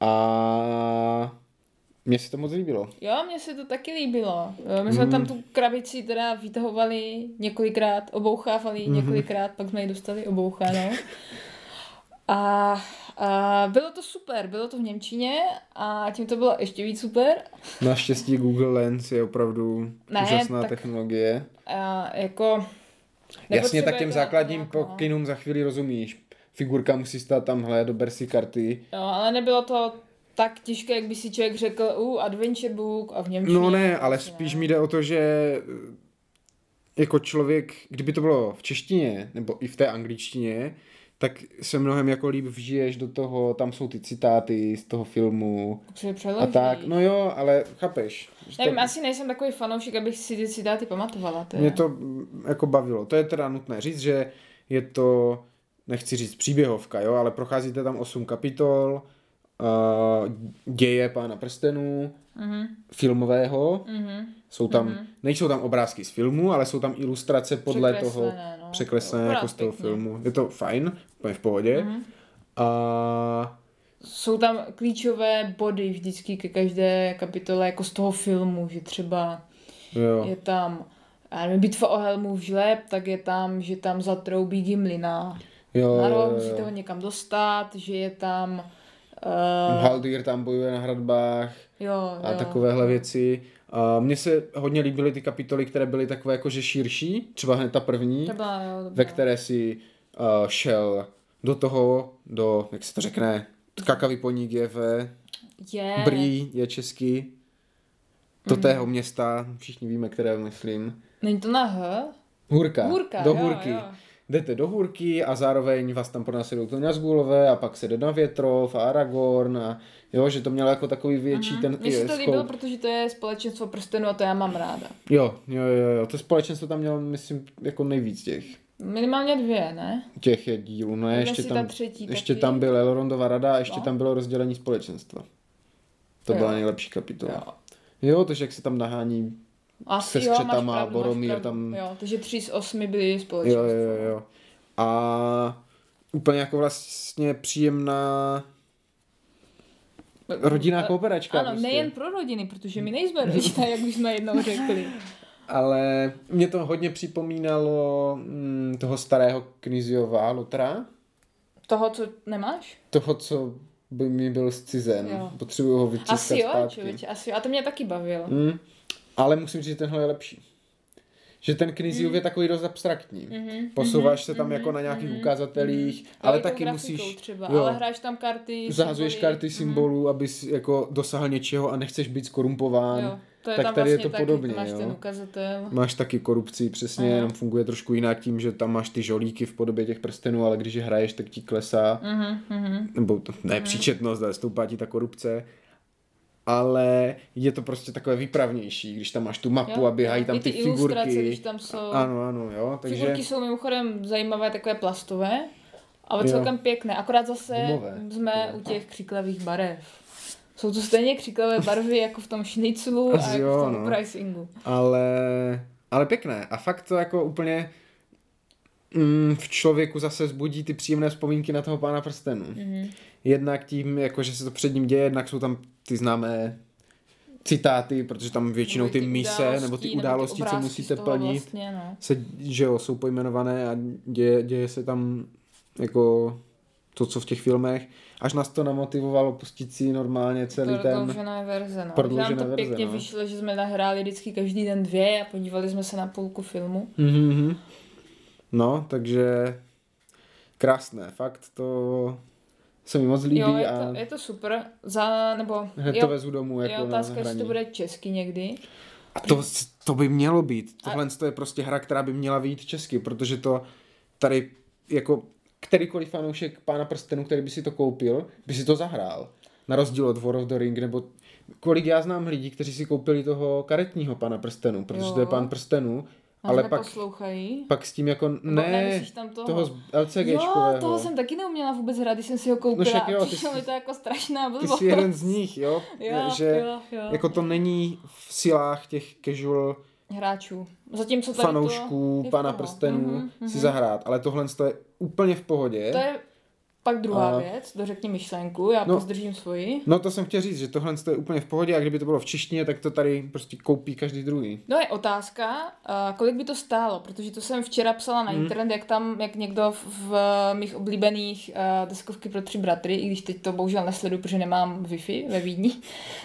a mně se to moc líbilo. Jo, mně se to taky líbilo. My jsme tam tu krabici teda vytahovali několikrát, obouchávali několikrát, pak jsme ji dostali obouchanou. A bylo to super, bylo to v němčině a tím to bylo ještě víc super. Naštěstí Google Lens je opravdu úžasná technologie. Jako... Jasně, tak těm základním pokynům za chvíli rozumíš. Figurka musí stát tamhle, dober si karty. No, ale nebylo to tak těžké, jak by si člověk řekl Adventure Book a v němčině. No ne, ale spíš mi jde o to, že jako člověk, kdyby to bylo v češtině, nebo i v té angličtině, tak se mnohem jako líp vžiješ do toho, tam jsou ty citáty z toho filmu a tak, no jo, ale chápeš. Nevím, asi nejsem takový fanoušek, abych si ty citáty pamatovala. Mě to jako bavilo, to je teda nutné říct, že je to, nechci říct příběhovka, jo, ale procházíte tam 8 kapitol, děje Pána prstenů, filmového, jsou tam, nejsou tam obrázky z filmu, ale jsou tam ilustrace podle toho překreslené jako z toho filmu. Je to fajn, úplně v pohodě. A jsou tam klíčové body vždycky ke každé kapitole jako z toho filmu, že třeba je tam bitva o Helmův žleb, tak je tam, že tam zatroubí Gimlina. Jo. Musíte ho někam dostat, že je tam Haldir tam bojuje na hradbách a takovéhle věci. Mně se hodně líbily ty kapitoly, které byly takové jakože širší, třeba hned ta první, ve které si šel do toho, do, jak se to řekne, kakavý poník je ve Brý, je český, do tého města, všichni víme, které myslím. Není to na H? Hůrka, do Hůrky. Jo. Jdete do Hůrky a zároveň vás tam pronásledují to Nazgulové a pak se jde na Větrov a Aragorn a jo, že to mělo jako takový větší ten... Mně se to líbilo, protože to je společenstvo prstenů a to já mám ráda. Jo, to společenstvo tam mělo, myslím, jako nejvíc těch. Minimálně 2, ne? Těch je dílů, no ještě tam byla Elrondova rada a ještě tam bylo rozdělení společenstva. To byla nejlepší kapitola. Jo, takže jak se tam nahání... Asi, se Skřetama, Boromír tam... Jo, takže 3 z 8 byly společenství. Jo. A úplně jako vlastně příjemná rodinná kooperačka. Ano, prostě. Nejen pro rodiny, protože my nejsme rodina, jak už jsme jednou řekli. Ale mě to hodně připomínalo toho starého Kniziova Lotra. Toho, co nemáš? Toho, co by mi byl zcizen. Jo. Potřebuju ho vyčistit zpátky. Asi jo, a to mě taky bavilo. Ale musím říct, že tenhle je lepší. Že ten Kniziův je takový dost abstraktní. Posouváš se tam jako na nějakých ukazatelích, ale taky musíš... Třeba, ale hráš tam karty, zahazuješ karty symbolů, abys jako dosáhl něčeho a nechceš být skorumpován. Jo, To je tak tam tady vlastně je to taky, podobně. Máš, jo? Ten ukazatel. Máš taky korupci, přesně, jenom funguje trošku jinak tím, že tam máš ty žolíky v podobě těch prstenů, ale když je hraješ, tak ti klesá. Nebo ne příčetnost, ale stoupá ti ta korupce. Ale je to prostě takové výpravnější, když tam máš tu mapu, jo, a běhají tam ty figurky. Ilustrace, když tam jsou. Ano, jo. Takže... Figurky jsou mimochodem zajímavé, takové plastové, ale celkem pěkné. Akorát zase jsme u těch křiklavých barev. Jsou to stejně křiklavé barvy jako v tom šniclu a jako v tom pricingu. Ale pěkné. A fakt to jako úplně v člověku zase zbudí ty příjemné vzpomínky na toho Pána prstenů. Mm-hmm. Jednak tím, jako, že se to před ním děje, jednak jsou tam ty známé citáty, protože tam většinou ty mise nebo ty události, co musíte plnit, vlastně, se, že jo, jsou pojmenované a děje se tam jako to, co v těch filmech. Až nás to namotivovalo pustit si normálně celý ten... Prodloužené verze. Nám to pěkně vyšlo, že jsme nahráli vždycky každý den 2 a podívali jsme se na půlku filmu. Mm-hmm. No, takže krásné. Fakt to se mi moc líbí. Jo, je to super. Hned to vezu domů. Je jako otázka, jestli to bude česky někdy. A to by mělo být. Tohle je prostě hra, která by měla vyjít česky, protože to tady jako... Kterýkoliv fanoušek Pána prstenů, který by si to koupil, by si to zahrál. Na rozdíl od War of the Ring, nebo kolik já znám lidí, kteří si koupili toho karetního Pána prstenů, protože to je Pán prstenů, ale pak s tím jako toho LCGčkového. Jo, toho jsem taky neuměla vůbec hrát, když jsem si ho koupila. No, přišlo mi to jako strašná blbost. Ty jsi jeden z nich, jo. Jako to není v silách těch casual hráčů. Zatímco tady fanoušků to Pána prstenů si zahrát, ale tohle je úplně v pohodě. To je pak druhá věc, dořekni myšlenku, já pozdržím svoji. No to jsem chtěl říct, že tohle je úplně v pohodě a kdyby to bylo v češtině, tak to tady prostě koupí každý druhý. No je otázka, kolik by to stálo, protože to jsem včera psala na internet, jak někdo v mých oblíbených deskovky pro 3 bratry, i když teď to bohužel nesleduju, protože nemám Wi-Fi ve Vídni,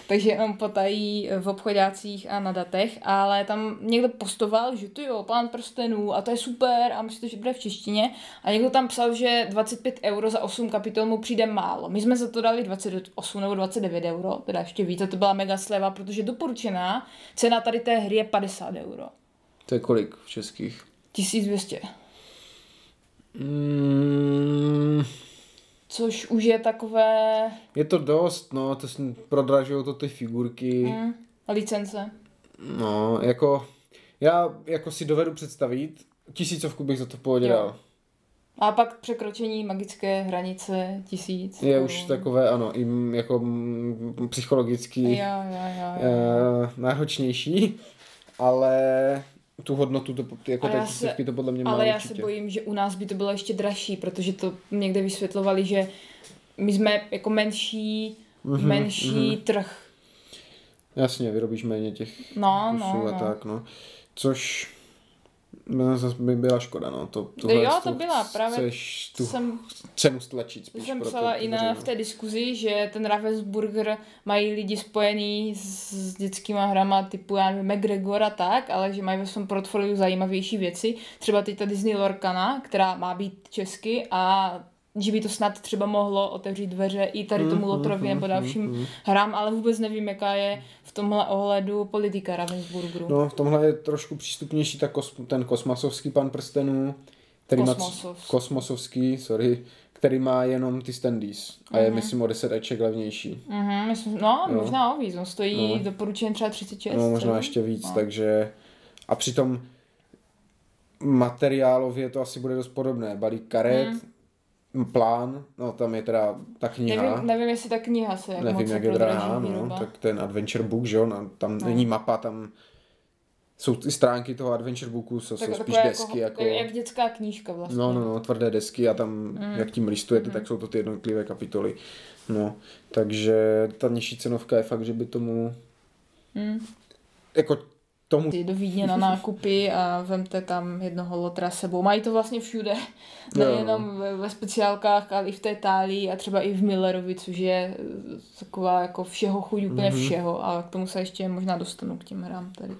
takže potají v obchodácích a na datech, ale tam někdo postoval, že to jo, Pán prstenů a to je super a myslím, že bude v češtině a někdo tam psal, že 25 € za 8 kapitol mu přijde málo. My jsme za to dali 28 nebo 29 euro, teda ještě víc, a to byla mega sleva, protože doporučená cena tady té hry je 50 euro. To je kolik v českých? 1200. Což už je takové... Je to dost, no, to prodražují to ty figurky. A licence. No, jako... Já jako si dovedu představit, 1000 bych za to podělal. A pak překročení magické hranice 1000. Je už takové, ano, i jako psychologicky náročnější, ale tu hodnotu to, jako té tisícky to podle mě má. Ale já se bojím, že u nás by to bylo ještě dražší, protože to někde vysvětlovali, že my jsme jako menší trh. Jasně, vyrobíš méně těch kusů a tak, no. Což... by byla škoda, no. To byla, právě jsem cenu stlačit spíš. Jsem psala i v té diskuzi, že ten Ravensburger mají lidi spojený s dětskýma hrama typu, já nevím, McGregor a tak, ale že mají ve svém portfoliu zajímavější věci. Třeba teď ta Disney Lorcana, která má být česky a že by to snad třeba mohlo otevřít dveře i tady tomu Lotrovi nebo dalším hrám, ale vůbec nevím, jaká je v tomhle ohledu politika Ravensburgeru. No, v tomhle je trošku přístupnější ten kosmasovský Pán prstenů, který který má jenom ty standees a je, myslím, o 10 eček levnější. Možná o víc, on stojí doporučen třeba 36. No, možná ještě víc, takže... A přitom materiálově to asi bude dost podobné. Balík karet, plán, no tam je teda ta kniha. Nevím jestli ta kniha se jak moc prodráží výroba. Tak ten Adventure Book, že jo, tam není mapa, tam jsou ty stránky toho Adventure Booku, jsou spíš desky. Jak dětská knížka vlastně. No, tvrdé desky a tam, jak tím listujete, tak jsou to ty jednotlivé kapitoly. No, takže ta nižší cenovka je fakt, že by tomu... Do Vídně na nákupy a vemte tam jednoho Lotra sebou. Mají to vlastně všude, nejenom ve speciálkách, ale i v té Thálii a třeba i v Millerovi, což je taková jako všeho chuť, úplně všeho, a k tomu se ještě možná dostanu, k těm hrám tady.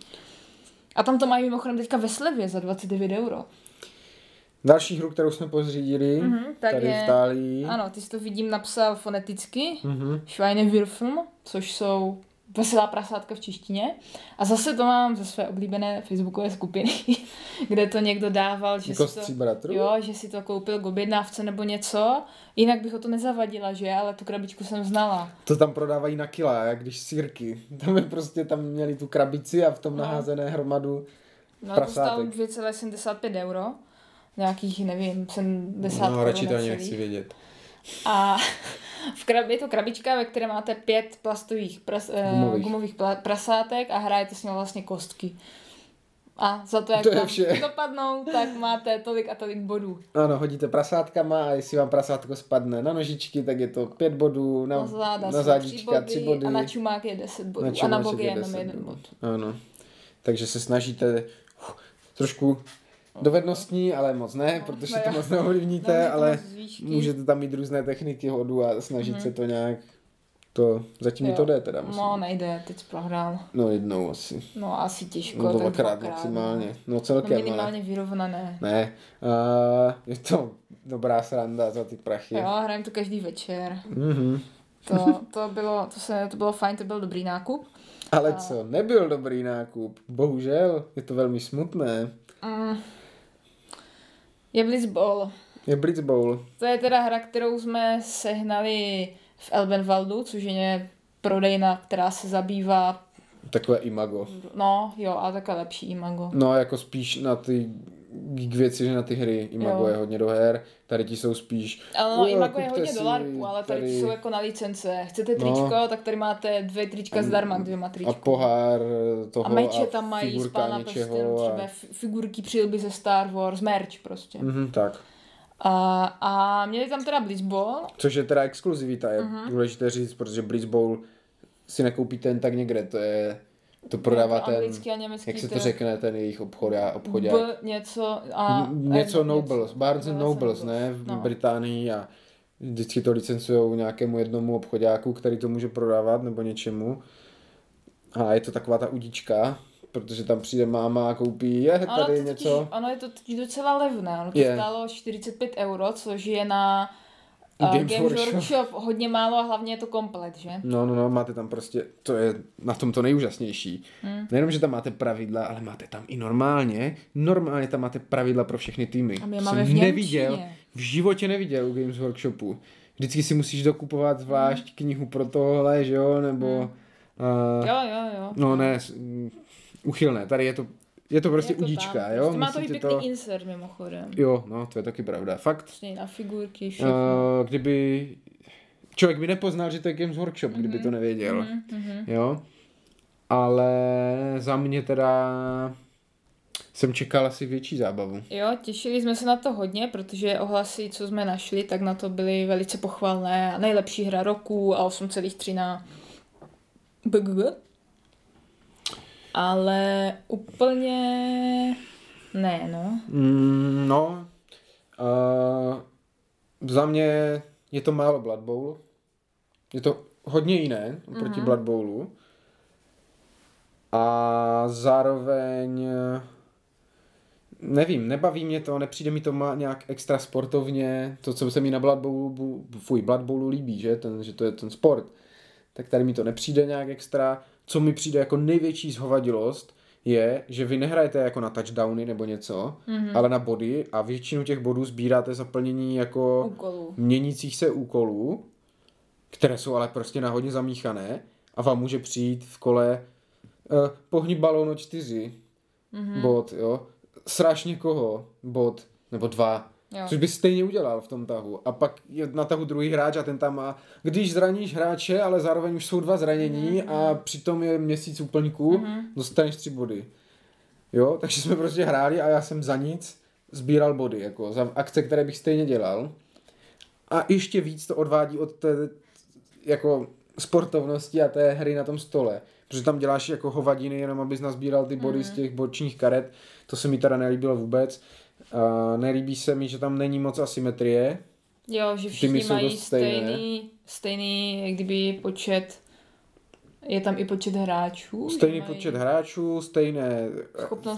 A tam to mají mimochodem teďka ve slevě za 29 euro. Další hru, kterou jsme pořídili, tady v Thálii. Ano, ty si to vidím napsal foneticky, Schweine wirfum, což jsou Veselá prasátka v češtině. A zase to mám ze své oblíbené facebookové skupiny, kde to někdo dával, že, jako že si to koupil k objednávce nebo něco. Jinak bych o to nezavadila, že? Ale tu krabičku jsem znala. To tam prodávají na kila, jak když sýrky. Tam je prostě, tam měli tu krabici a v tom naházené hromadu prasátek. No to stálo 2,75 euro. Nějakých, nevím, 70 euro. No radši to ani nechci vědět. A je to krabička, ve které máte 5 plastových gumových prasátek a hrajete s ním vlastně kostky. A za to, jak to dopadnou, tak máte tolik a tolik bodů. Ano, hodíte prasátkama a jestli vám prasátko spadne na nožičky, tak je to 5 bodů, na zádička 3 body. A na čumák je 10 bodů a na bok je jenom 1 bod. Ano, takže se snažíte trošku... Dovednostní, ale moc ne, protože to moc neovlivníte, ale můžete tam mít různé techniky hodu a snažit se to nějak, to zatím mi to jde teda. Musím. No nejde, teď prohrál. No jednou asi. No asi těžko. No dvakrát maximálně, no celkem. No minimálně vyrovnané. Ne, je to dobrá sranda za ty prachy. Jo, hrajem to každý večer. Mm-hmm. To bylo fajn, to byl dobrý nákup. Ale co, nebyl dobrý nákup, bohužel, je to velmi smutné. Je Blitzball. To je teda hra, kterou jsme sehnali v Elbenwaldu, což je prodejna, která se zabývá... Takové imago. No jo, a takové lepší imago. No jako spíš na ty věci, že na ty hry. Imago je hodně do her, tady ti jsou spíš... Ale no, imago je hodně do LARPu, ale tady jsou jako na licence. Chcete tričko, tak tady máte 2 trička zdarma, 2 trička. A pohár toho a meče tam mají, spána prstenu, třeba figurky, přilby ze Star Wars, merch prostě. Tak. A měli tam teda Blitzball. Což je teda exkluzivita, je důležité říct, protože Blitzball si nekoupíte jen tak někde, to je... To prodává jak se to řekne, ten jejich obchodák. Něco Nobles, Barnes & Nobles, ne, v Británii a vždycky to licencujou nějakému jednomu obchodáku, který to může prodávat nebo něčemu. A je to taková ta udička, protože tam přijde máma a koupí tady něco. Ano, je to docela levné, ono to stálo 45 euro, což je na... Games Workshop hodně málo a hlavně je to komplet, že? No, máte tam prostě, to je na tom to nejúžasnější. Nejenom, že tam máte pravidla, ale máte tam i normálně tam máte pravidla pro všechny týmy. A my máme v neviděl, v životě neviděl u Games Workshopu. Vždycky si musíš dokupovat zvlášť knihu pro tohle, že jo, nebo... Jo. No ne, uchylné, tady je to prostě jako udíčka, tam. Jo? Má to i pěkný insert mimochodem. Jo, no, to je taky pravda. Fakt. Přesně na figurky, všechno. Kdyby... Člověk by nepoznal, že to je Games Workshop, kdyby to nevěděl. Jo? Ale za mě teda... Jsem čekal asi větší zábavu. Jo, těšili jsme se na to hodně, protože ohlasy, co jsme našli, tak na to byly velice pochvalné. Nejlepší hra roku a 8,3 na BGG. Ale úplně ne, no. Za mě je to málo Blood Bowl. Je to hodně jiné oproti Blood Bowlu. A zároveň nevím, nebaví mě to, nepřijde mi to nějak extra sportovně. To, co se mi na Blood Bowlu líbí, že to je ten sport. Tak tady mi to nepřijde nějak extra. Co mi přijde jako největší zhovadilost, je, že vy nehrajete jako na touchdowny nebo něco, ale na body a většinu těch bodů sbíráte za plnění jako úkolů. Měnících se úkolů, které jsou ale prostě náhodně zamíchané a vám může přijít v kole pohni balón o 4 bod, jo, sráž někoho bod, nebo 2. Jo. Což bys stejně udělal v tom tahu. A pak je na tahu druhý hráč a ten tam má, když zraníš hráče, ale zároveň už jsou 2 zranění a přitom je měsíc úplňků, dostaneš 3 body. Jo, takže jsme prostě hráli a já jsem za nic sbíral body, jako za akce, které bych stejně dělal. A ještě víc to odvádí od té jako sportovnosti a té hry na tom stole. Protože tam děláš jako hovadiny, jenom abys nazbíral ty body z těch bočních karet. To se mi teda nelíbilo vůbec. Nelíbí se mi, že tam není moc asymetrie. Jo, že všichni mají stejný, jak kdyby počet, je tam i počet hráčů. Stejný počet hráčů, stejné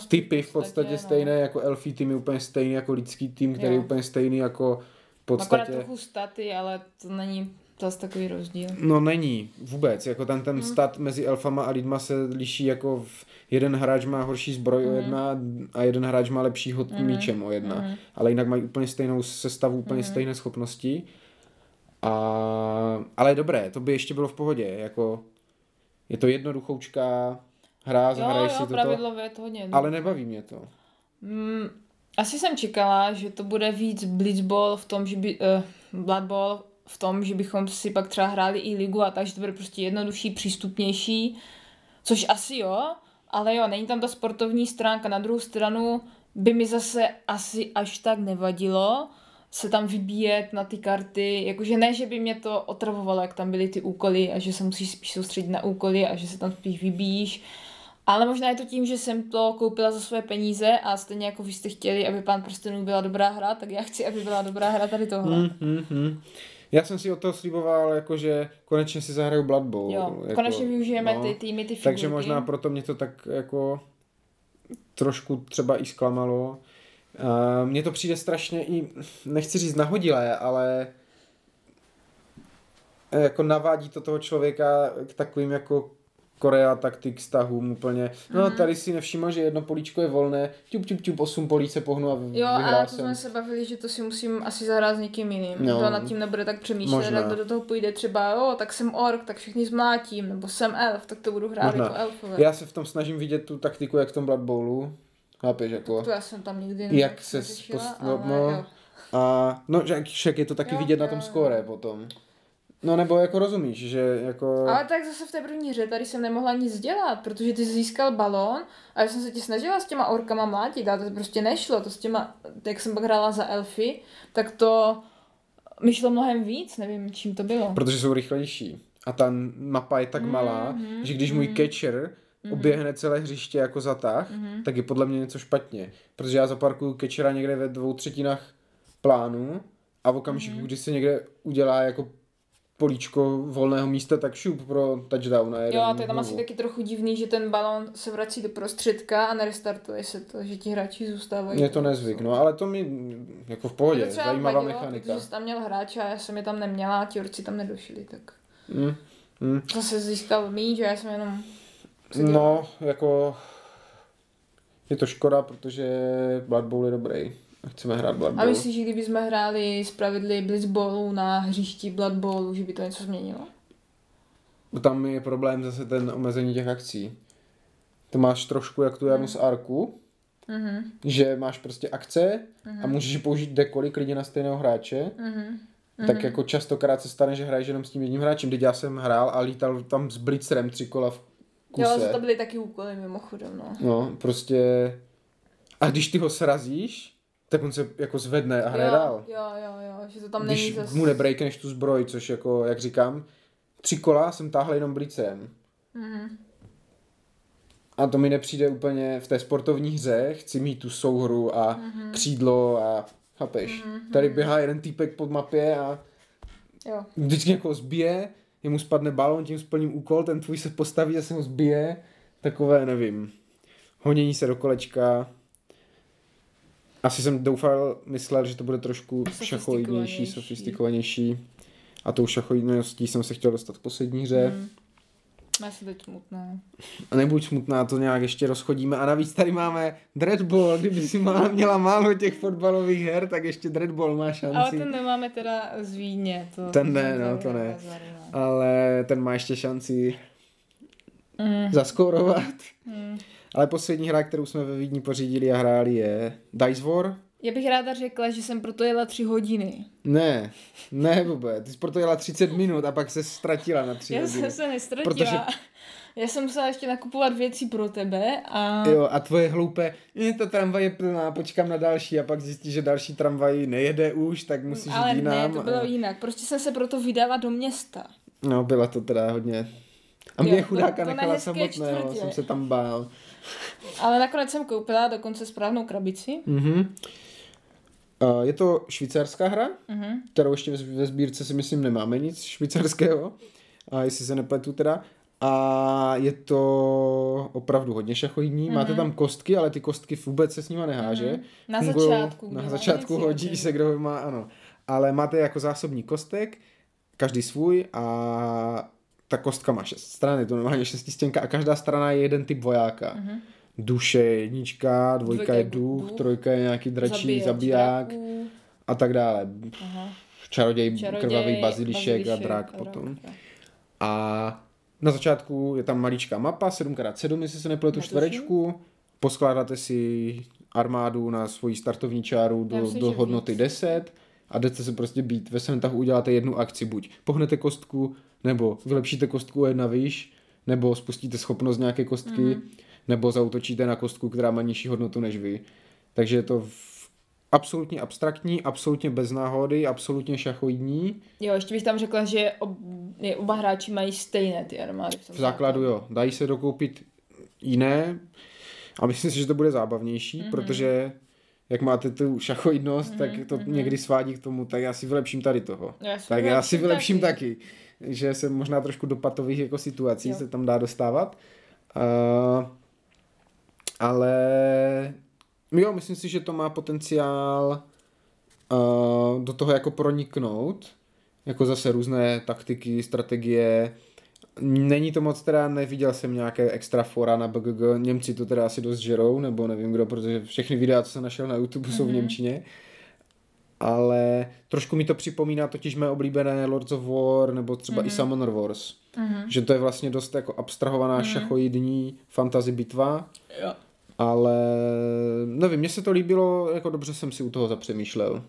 typy v podstatě stejné, jako elfí tým je úplně stejný jako lidský tým, který je úplně stejný jako v podstatě. Akorát trochu staty, ale to není zase takový rozdíl. No není vůbec, jako ten stat mezi elfama a lidma se liší jako jeden hráč má horší zbroj o jedna a jeden hráč má lepšího míčem o jedna, ale jinak mají úplně stejnou sestavu, úplně stejné schopnosti. Ale dobré, to by ještě bylo v pohodě, jako je to jednoduchoučká hra, zahraješ si toto. Jo, pravidlově to hodně. Ale nebaví mě to. Asi jsem čekala, že to bude víc Blitzball v tom, že by Blood Bowl v tom, že bychom si pak třeba hráli i ligu a takže to bude prostě jednodušší, přístupnější, což asi jo, ale jo, není tam ta sportovní stránka. Na druhou stranu by mi zase asi až tak nevadilo se tam vybíjet na ty karty, jakože ne, že by mě to otravovalo, jak tam byly ty úkoly a že se musíš spíš soustředit na úkoly a že se tam spíš vybíjíš, ale možná je to tím, že jsem to koupila za svoje peníze a stejně jako vy jste chtěli, aby Pán prstenů byla dobrá hra, tak já chci, aby byla dobrá hra tady tohle. Já jsem si od toho sliboval, jakože konečně si zahraju Blood Bowl. Jo, jako, konečně využijeme ty týmy, ty figurky. Takže možná proto mě to tak jako trošku třeba i zklamalo. Mně to přijde strašně i, nechci říct nahodilé, ale jako navádí to toho člověka k takovým jako Korea Tactics tahům úplně. No tady si nevšiml, že jedno políčko je volné, ťup, 8 polí se pohnu a vyhrál jsem. Jo, ale to jsme se bavili, že to si musím asi zahrát s někým jiným. No, kdo nad tím nebude tak přemýšlet, tak kdo do toho půjde třeba, tak jsem ork, tak všechny zmlátím, nebo jsem elf, tak to budu hrát jako elfové. Já se v tom snažím vidět tu taktiku, jak v tom Blood Bowlu. Chápeš, jako. To já jsem tam nikdy však je to taky vidět na tom skóre potom. No nebo jako rozumíš, že jako... Ale tak zase v té první hře tady jsem nemohla nic dělat, protože ty jsi získal balón a já jsem se ti snažila s těma orkama mlátit a to prostě nešlo, to s těma, jak jsem pak hrála za elfy, tak to mi šlo mnohem víc, nevím čím to bylo. Protože jsou rychlejší a ta mapa je tak malá, že když můj catcher oběhne celé hřiště jako zatah, tak je podle mě něco špatně, protože já zaparkuju catchera někde ve 2/3 plánu a v okamžiku, když se někde udělá jako políčko volného místa, tak šup pro touchdown. Jo, a to je tam asi taky trochu divný, že ten balón se vrací do prostředka a nerestartuje se to, že ti hráči zůstávají. Je to nezvyk, ale to mi jako v pohodě, zajímavá mechanika. Protože jsi tam měl hráče a já jsem je tam neměla a ti orci tam nedošli, tak zase získal míč a já jsem jenom seděl. No, jako je to škoda, protože Blood Bowl je dobrý. Chceme hrát Blood Bowl. A myslíš, že kdyby jsme hráli zpravidly Blitzballu na hřišti Blood Bowlu, že by to něco změnilo? Tam je problém zase ten omezení těch akcí. To máš trošku jak tu Janus Arku, že máš prostě akce a můžeš použít kdekoliv klidně na stejného hráče. Tak jako častokrát se stane, že hraješ jenom s tím jedním hráčem. Teď já jsem hrál a lítal tam s blitzerem 3 kola v kuse. Jo, to byly taky úkoly mimochodem. No, prostě... A když ty ho srazíš, tak on se jako zvedne a hraje dál. Jo, že to tam není zase. Když mu nebreakneš tu zbroj, což jako, jak říkám, 3 kola jsem táhl jenom blicem. A to mi nepřijde úplně v té sportovní hře, chci mít tu souhru a křídlo a chápeš. Tady běhá jeden týpek pod mapě a vždycky někoho zbije, jemu spadne balón, tím splním úkol, ten tvůj se postaví a se ho zbije. Takové, nevím, honění se do kolečka. Asi jsem myslel, že to bude trošku šachoidnější, sofistikovanější. A tou šachoidností jsem se chtěl dostat v poslední hře. Má se teď smutná. A nebuď smutná, to nějak ještě rozchodíme. A navíc tady máme Dreadball. Kdyby si měla málo těch fotbalových her, tak ještě Dreadball má šanci. Ale ten nemáme teda z Vídně. Ten ne, to ne. Ale ten má ještě šanci zaskorovat. Ale poslední hra, kterou jsme ve Vídni pořídili a hráli, je Dice War. Já bych ráda řekla, že jsem proto jela 3 hodiny. Ne vůbec. Ty jsi proto jela 30 minut a pak se ztratila na 3 hodiny. Já jsem se nestratila. Protože... Já jsem musela ještě nakupovat věci pro tebe a... Jo, a tvoje hloupé, ta tramvaj je plná, počkám na další a pak zjistíš, že další tramvaj nejede už, tak musíš jít jinam. Ale ne, to bylo jinak. Prostě jsem se proto vydala do města. No, byla to teda hodně... A mě chudáka nechala samotného, jsem se tam bál. Ale nakonec jsem koupila dokonce správnou krabici. Je to švýcarská hra, kterou ještě ve sbírce si myslím nemáme nic švýcarského, jestli se nepletu teda. A je to opravdu hodně šachoidní. Máte tam kostky, ale ty kostky vůbec se s nima neháže. Na začátku hodí se, kdo má, ano. Ale máte jako zásobní kostek každý svůj a ta kostka má 6 stran, je to normálně šestistěnka a každá strana je jeden typ vojáka. Uh-huh. Duše je jednička, dvojka je duch, trojka je nějaký dračí zabiják a tak dále. Uh-huh. Čaroděj, krvavý bazilišek a drak potom. A na začátku je tam maličká mapa, 7x7, jestli se nepletu, čtverečku. Poskládáte si armádu na svoji startovní čáru do hodnoty 10 a jdete se prostě bít. Ve svém tahu uděláte jednu akci, buď pohnete kostku, nebo vylepšíte kostku o jedna výš, nebo spustíte schopnost nějaké kostky, nebo zaútočíte na kostku, která má nižší hodnotu než vy. Takže je to absolutně abstraktní, absolutně bez náhody, absolutně šachoidní. Jo, ještě bych tam řekla, že oba hráči mají stejné ty armády. V základu jo, dají se dokoupit jiné a myslím si, že to bude zábavnější, protože jak máte tu šachoidnost, tak to někdy svádí k tomu, tak já si vylepším tady toho. Já si vylepším taky. Že se možná trošku do patových jako situací se tam dá dostávat. Ale jo, myslím si, že to má potenciál do toho jako proniknout. Jako zase různé taktiky, strategie. Není to moc teda, neviděl jsem nějaké extra fora na BGG. Němci to teda asi dost žerou, nebo nevím kdo, protože všechny videa, co jsem našel na YouTube, jsou v němčině. Ale trošku mi to připomíná totiž mé oblíbené Lords of War nebo třeba i Summoner Wars. Že to je vlastně dost jako abstrahovaná šachoidní fantasy bitva. Jo. Ale nevím, mně se to líbilo, jako dobře jsem si u toho zapřemýšlel.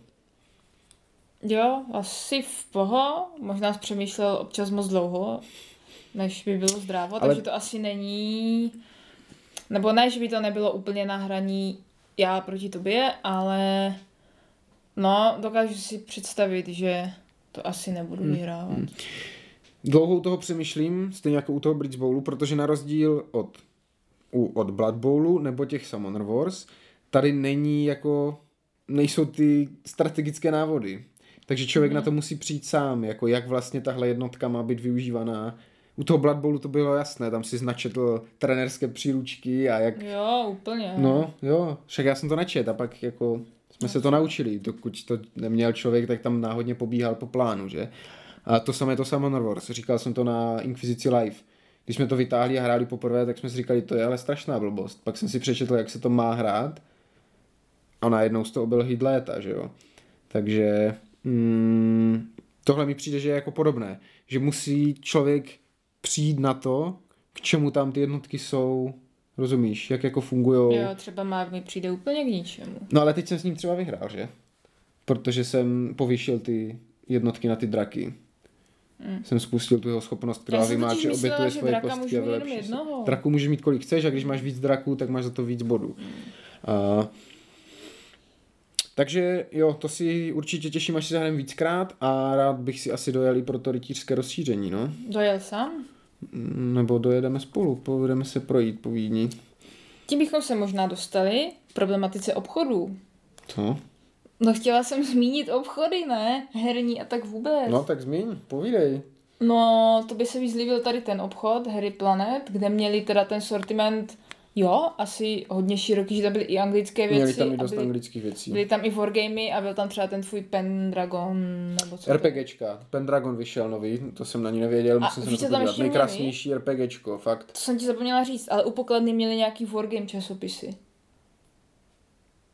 Jo, asi v poho. Možná jsi přemýšlel občas moc dlouho, než by bylo zdrávo, ale takže to asi není, nebo ne, že by to nebylo úplně na hraní já proti tobě, ale no, dokážu si představit, že to asi nebudu vyhrávat. Dlouho u toho přemýšlím, stejně jako u toho Bridge Bowlu, protože na rozdíl od Blood Bowlu nebo těch Summoner Wars, tady není jako, nejsou ty strategické návody. Takže člověk na to musí přijít sám, jako jak vlastně tahle jednotka má být využívaná. U toho Blood Bowlu to bylo jasné, tam si načetl trenérské příručky a jak... Jo, úplně. No, jo, však já jsem to načet a pak jako jsme se to naučili, dokud to neměl člověk, tak tam náhodně pobíhal po plánu, že? A to samé to Summoner Wars, říkal jsem to na Inkvizici Live. Když jsme to vytáhli a hráli poprvé, tak jsme si říkali, to je ale strašná blbost. Pak jsem si přečetl, jak se to má hrát a najednou z toho byl hit léta, že jo. Takže tohle mi přijde, že je jako podobné, že musí člověk přijít na to, k čemu tam ty jednotky jsou, rozumíš, jak jako fungujou. Jo, třeba Mák mi přijde úplně k ničemu. No ale teď jsem s ním třeba vyhrál, že? Protože jsem povýšil ty jednotky na ty draky. Jsem spustil tu jeho schopnost, která vymá, že obětuje svoje kostky a vylepší se. Draku můžeš mít kolik chceš a když máš víc draků, tak máš za to víc bodů. Takže jo, to si určitě těším, až si zahrám víckrát a rád bych si asi dojel i pro to rytířské rozšíření, no. Dojel sám? Nebo dojedeme spolu, povedeme se projít po Vídni. Tím bychom se možná dostali k problematice obchodů. Co? No chtěla jsem zmínit obchody, ne? Herní a tak vůbec. No tak zmíň, povídej. No, to by se víc líbil tady ten obchod, Harry Planet, kde měli teda ten sortiment, jo, asi hodně široký, že tam byly i anglické věci. Měli tam i dost anglických věcí. Byly tam i wargamey a byl tam třeba ten tvůj Pendragon, nebo co RPGčka. To? Pendragon vyšel nový, to jsem na ní nevěděl, musím se na to podívat. Nejkrásnější RPGčko, fakt. To jsem ti zapomněla říct, ale u pokladny měli nějaký wargame časopisy.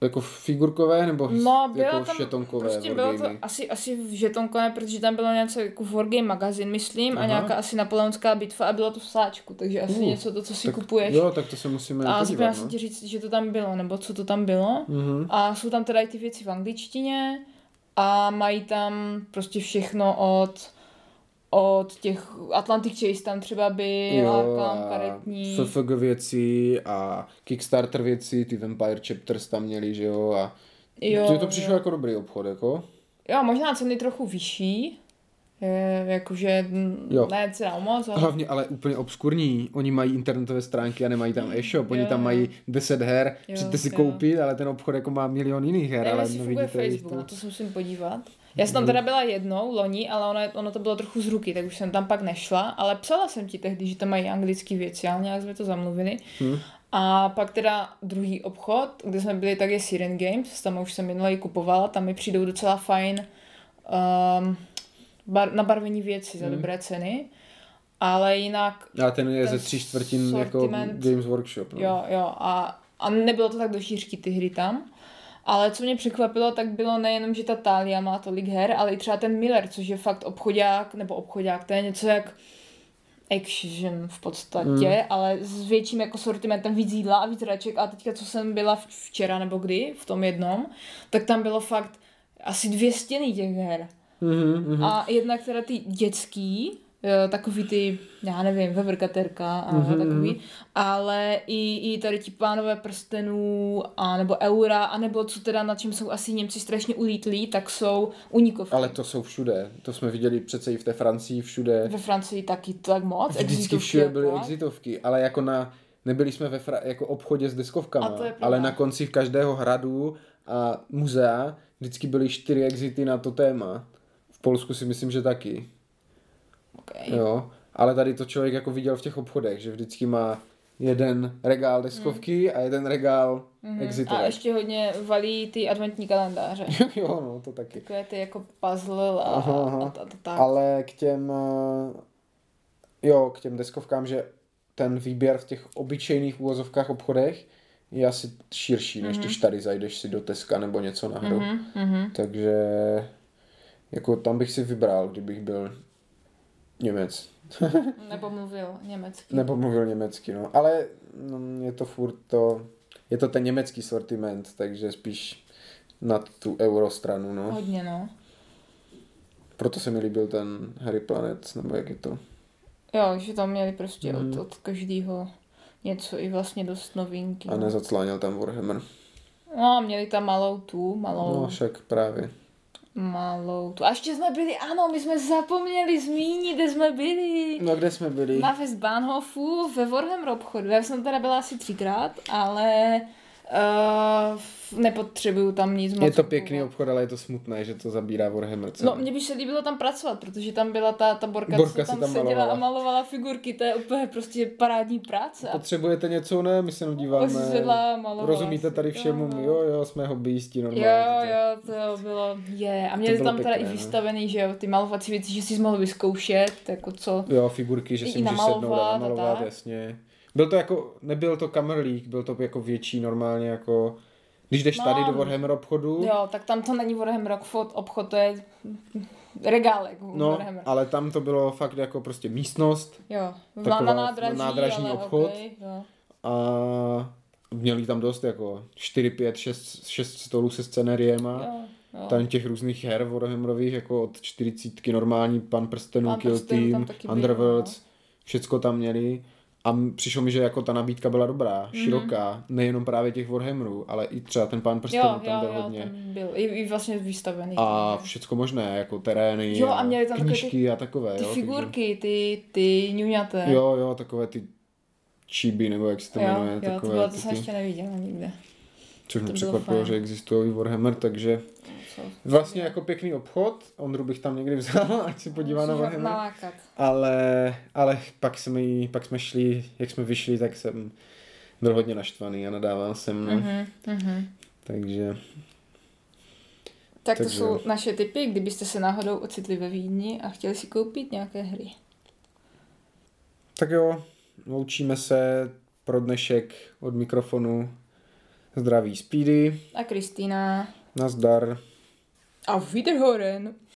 Jako figurkové nebo no, jako tam žetonkové prostě wargamey? Bylo to asi žetonkové, protože tam bylo něco jako wargame magazín, myslím, a nějaká asi napoleonská bitva a bylo to v sáčku, takže asi něco to, co si tak kupuješ. Jo, tak to se musíme podívat. A zapomněla jsem ti říct, že to tam bylo, nebo co to tam bylo. A jsou tam teda i ty věci v angličtině a mají tam prostě všechno od těch Atlantic Chase tam třeba byl, Arkham, karetní. FFG věci a Kickstarter věci, ty Vampire Chapters tam měli, že jo, a jo, to přišlo jako dobrý obchod, jako. Jo, možná ceny trochu vyšší, jakože ne cena moc. Ale hlavně ale úplně obskurní, oni mají internetové stránky a nemají tam e-shop, oni tam mají 10 her, přijďte si koupit, ale ten obchod jako má milion jiných her. Ale funguje Facebook, na to se musím podívat. Já jsem tam teda byla jednou, loni, ale ono to bylo trochu z ruky, tak už jsem tam pak nešla, ale psala jsem ti tehdy, že tam mají anglický věci, ale nějak jsme to zamluvili. A pak teda druhý obchod, kde jsme byli, tak je Siren Games, tam už jsem minule ji kupovala, tam mi přijdou docela fajn nabarvení věci za dobré ceny, ale jinak... A ten je ze 3/4 jako Games Workshop. No. Jo, a nebylo to tak do šířky ty hry tam. Ale co mě překvapilo, tak bylo nejenom, že ta Thalia má tolik her, ale i třeba ten Miller, což je fakt obchodák, to je něco jak Action v podstatě, ale s větším jako sortimentem, víc jídla a víc hraček. A teďka, co jsem byla včera nebo kdy, v tom jednom, tak tam bylo fakt asi 200 těch her. A jednak teda ty dětský, takový ty, já nevím, vevrkaterka a takový, ale i tady ti Pánové prstenů, a nebo Eura, a nebo co teda, na čem jsou asi Němci strašně ulítlí, tak jsou unikovky. Ale to jsou všude, to jsme viděli přece i v té Francii všude. Ve Francii taky tak moc, vždycky všude byly exitovky, ale jako nebyli jsme ve jako obchodě s deskovkama, ale na konci každého hradu a muzea vždycky byly 4 exity na to téma. V Polsku si myslím, že taky. Okay. Jo, ale tady to člověk jako viděl v těch obchodech, že vždycky má jeden regál deskovky a jeden regál exitovek. A ještě hodně valí ty adventní kalendáře. Jo, no, to taky. Takové ty jako puzzle a tak. Ale k těm deskovkám, že ten výběr v těch obyčejných uvozovkách obchodech je asi širší, než když tady zajdeš si do Teska nebo něco na hru. Takže jako tam bych si vybral, kdybych byl Němec. Nebo mluvil německy, no. Ale je to furt je to ten německý sortiment, takže spíš na tu eurostranu, no. Hodně, no. Proto se mi líbil ten Harry Planet, nebo jak je to. Jo, že tam měli prostě od každého něco i vlastně dost novinky. A nezacláněl tam Warhammer. No, měli tam malou. No, však právě. Malou tu. A ještě jsme byli, ano, my jsme zapomněli zmínit, kde jsme byli. No, kde jsme byli? Na Westbahnhofu ve Warhammer obchodu. Já jsem teda byla asi 3krát, ale nepotřebuju tam nic moc. Je to pěkný obchod, ale je to smutné, že to zabírá Warhammer. No, mně by se líbilo tam pracovat, protože tam byla ta borka co tam seděla a malovala figurky. To je úplně prostě parádní práce. Potřebujete něco, ne? My se díváme. Rozumíte tady všemu? Jo, jsme hobbyisti normálně. Jo, to bylo a měli tam pěkné, teda i vystavený, že jo, ty malovací věci, že si mohl vyzkoušet, jako co. Jo, figurky, že si můžeš sednout a namalovat, jasně. Byl to jako, nebyl to kamrlík, byl to jako větší normálně jako, když jdeš tady do Warhammer obchodu. Jo, tak tam to není Warhammer obchod, to je regálek Warhammer. Ale tam to bylo fakt jako prostě místnost. Jo, na nádražní obchod. Okay, jo. A měli tam dost jako 4, 5, 6 stolů se scenériema. Jo. Tam těch různých her Warhammerových, jako od 40 normální, Pan prstenů, Kill Team, Underworlds, všecko tam měli. A přišlo mi, že jako ta nabídka byla dobrá, široká, nejenom právě těch Warhammerů, ale i třeba ten Pán prstenů tam byl hodně. Tam byl i vlastně vystavený. A všecko možné, jako terény, a měli tam knížky a takové. Ty figurky, ty ňuňaté. Jo, takové ty chibi, nebo jak se to jmenuje. Jo, takové, to jsem ještě neviděla nikde. Což mě překvapilo, že existuje i Warhammer, takže vlastně jako pěkný obchod. Ondru bych tam někdy vzal, ať si podívá na Warhammer. Ale pak jsme šli, jak jsme vyšli, tak jsem byl hodně naštvaný a nadával jsem. Takže to jsou naše tipy, kdybyste se náhodou ocitli ve Vídni a chtěli si koupit nějaké hry. Tak jo, loučíme se pro dnešek od mikrofonu. Zdraví Speedy. A Kristýna. Nazdar. Auf Wiederhören.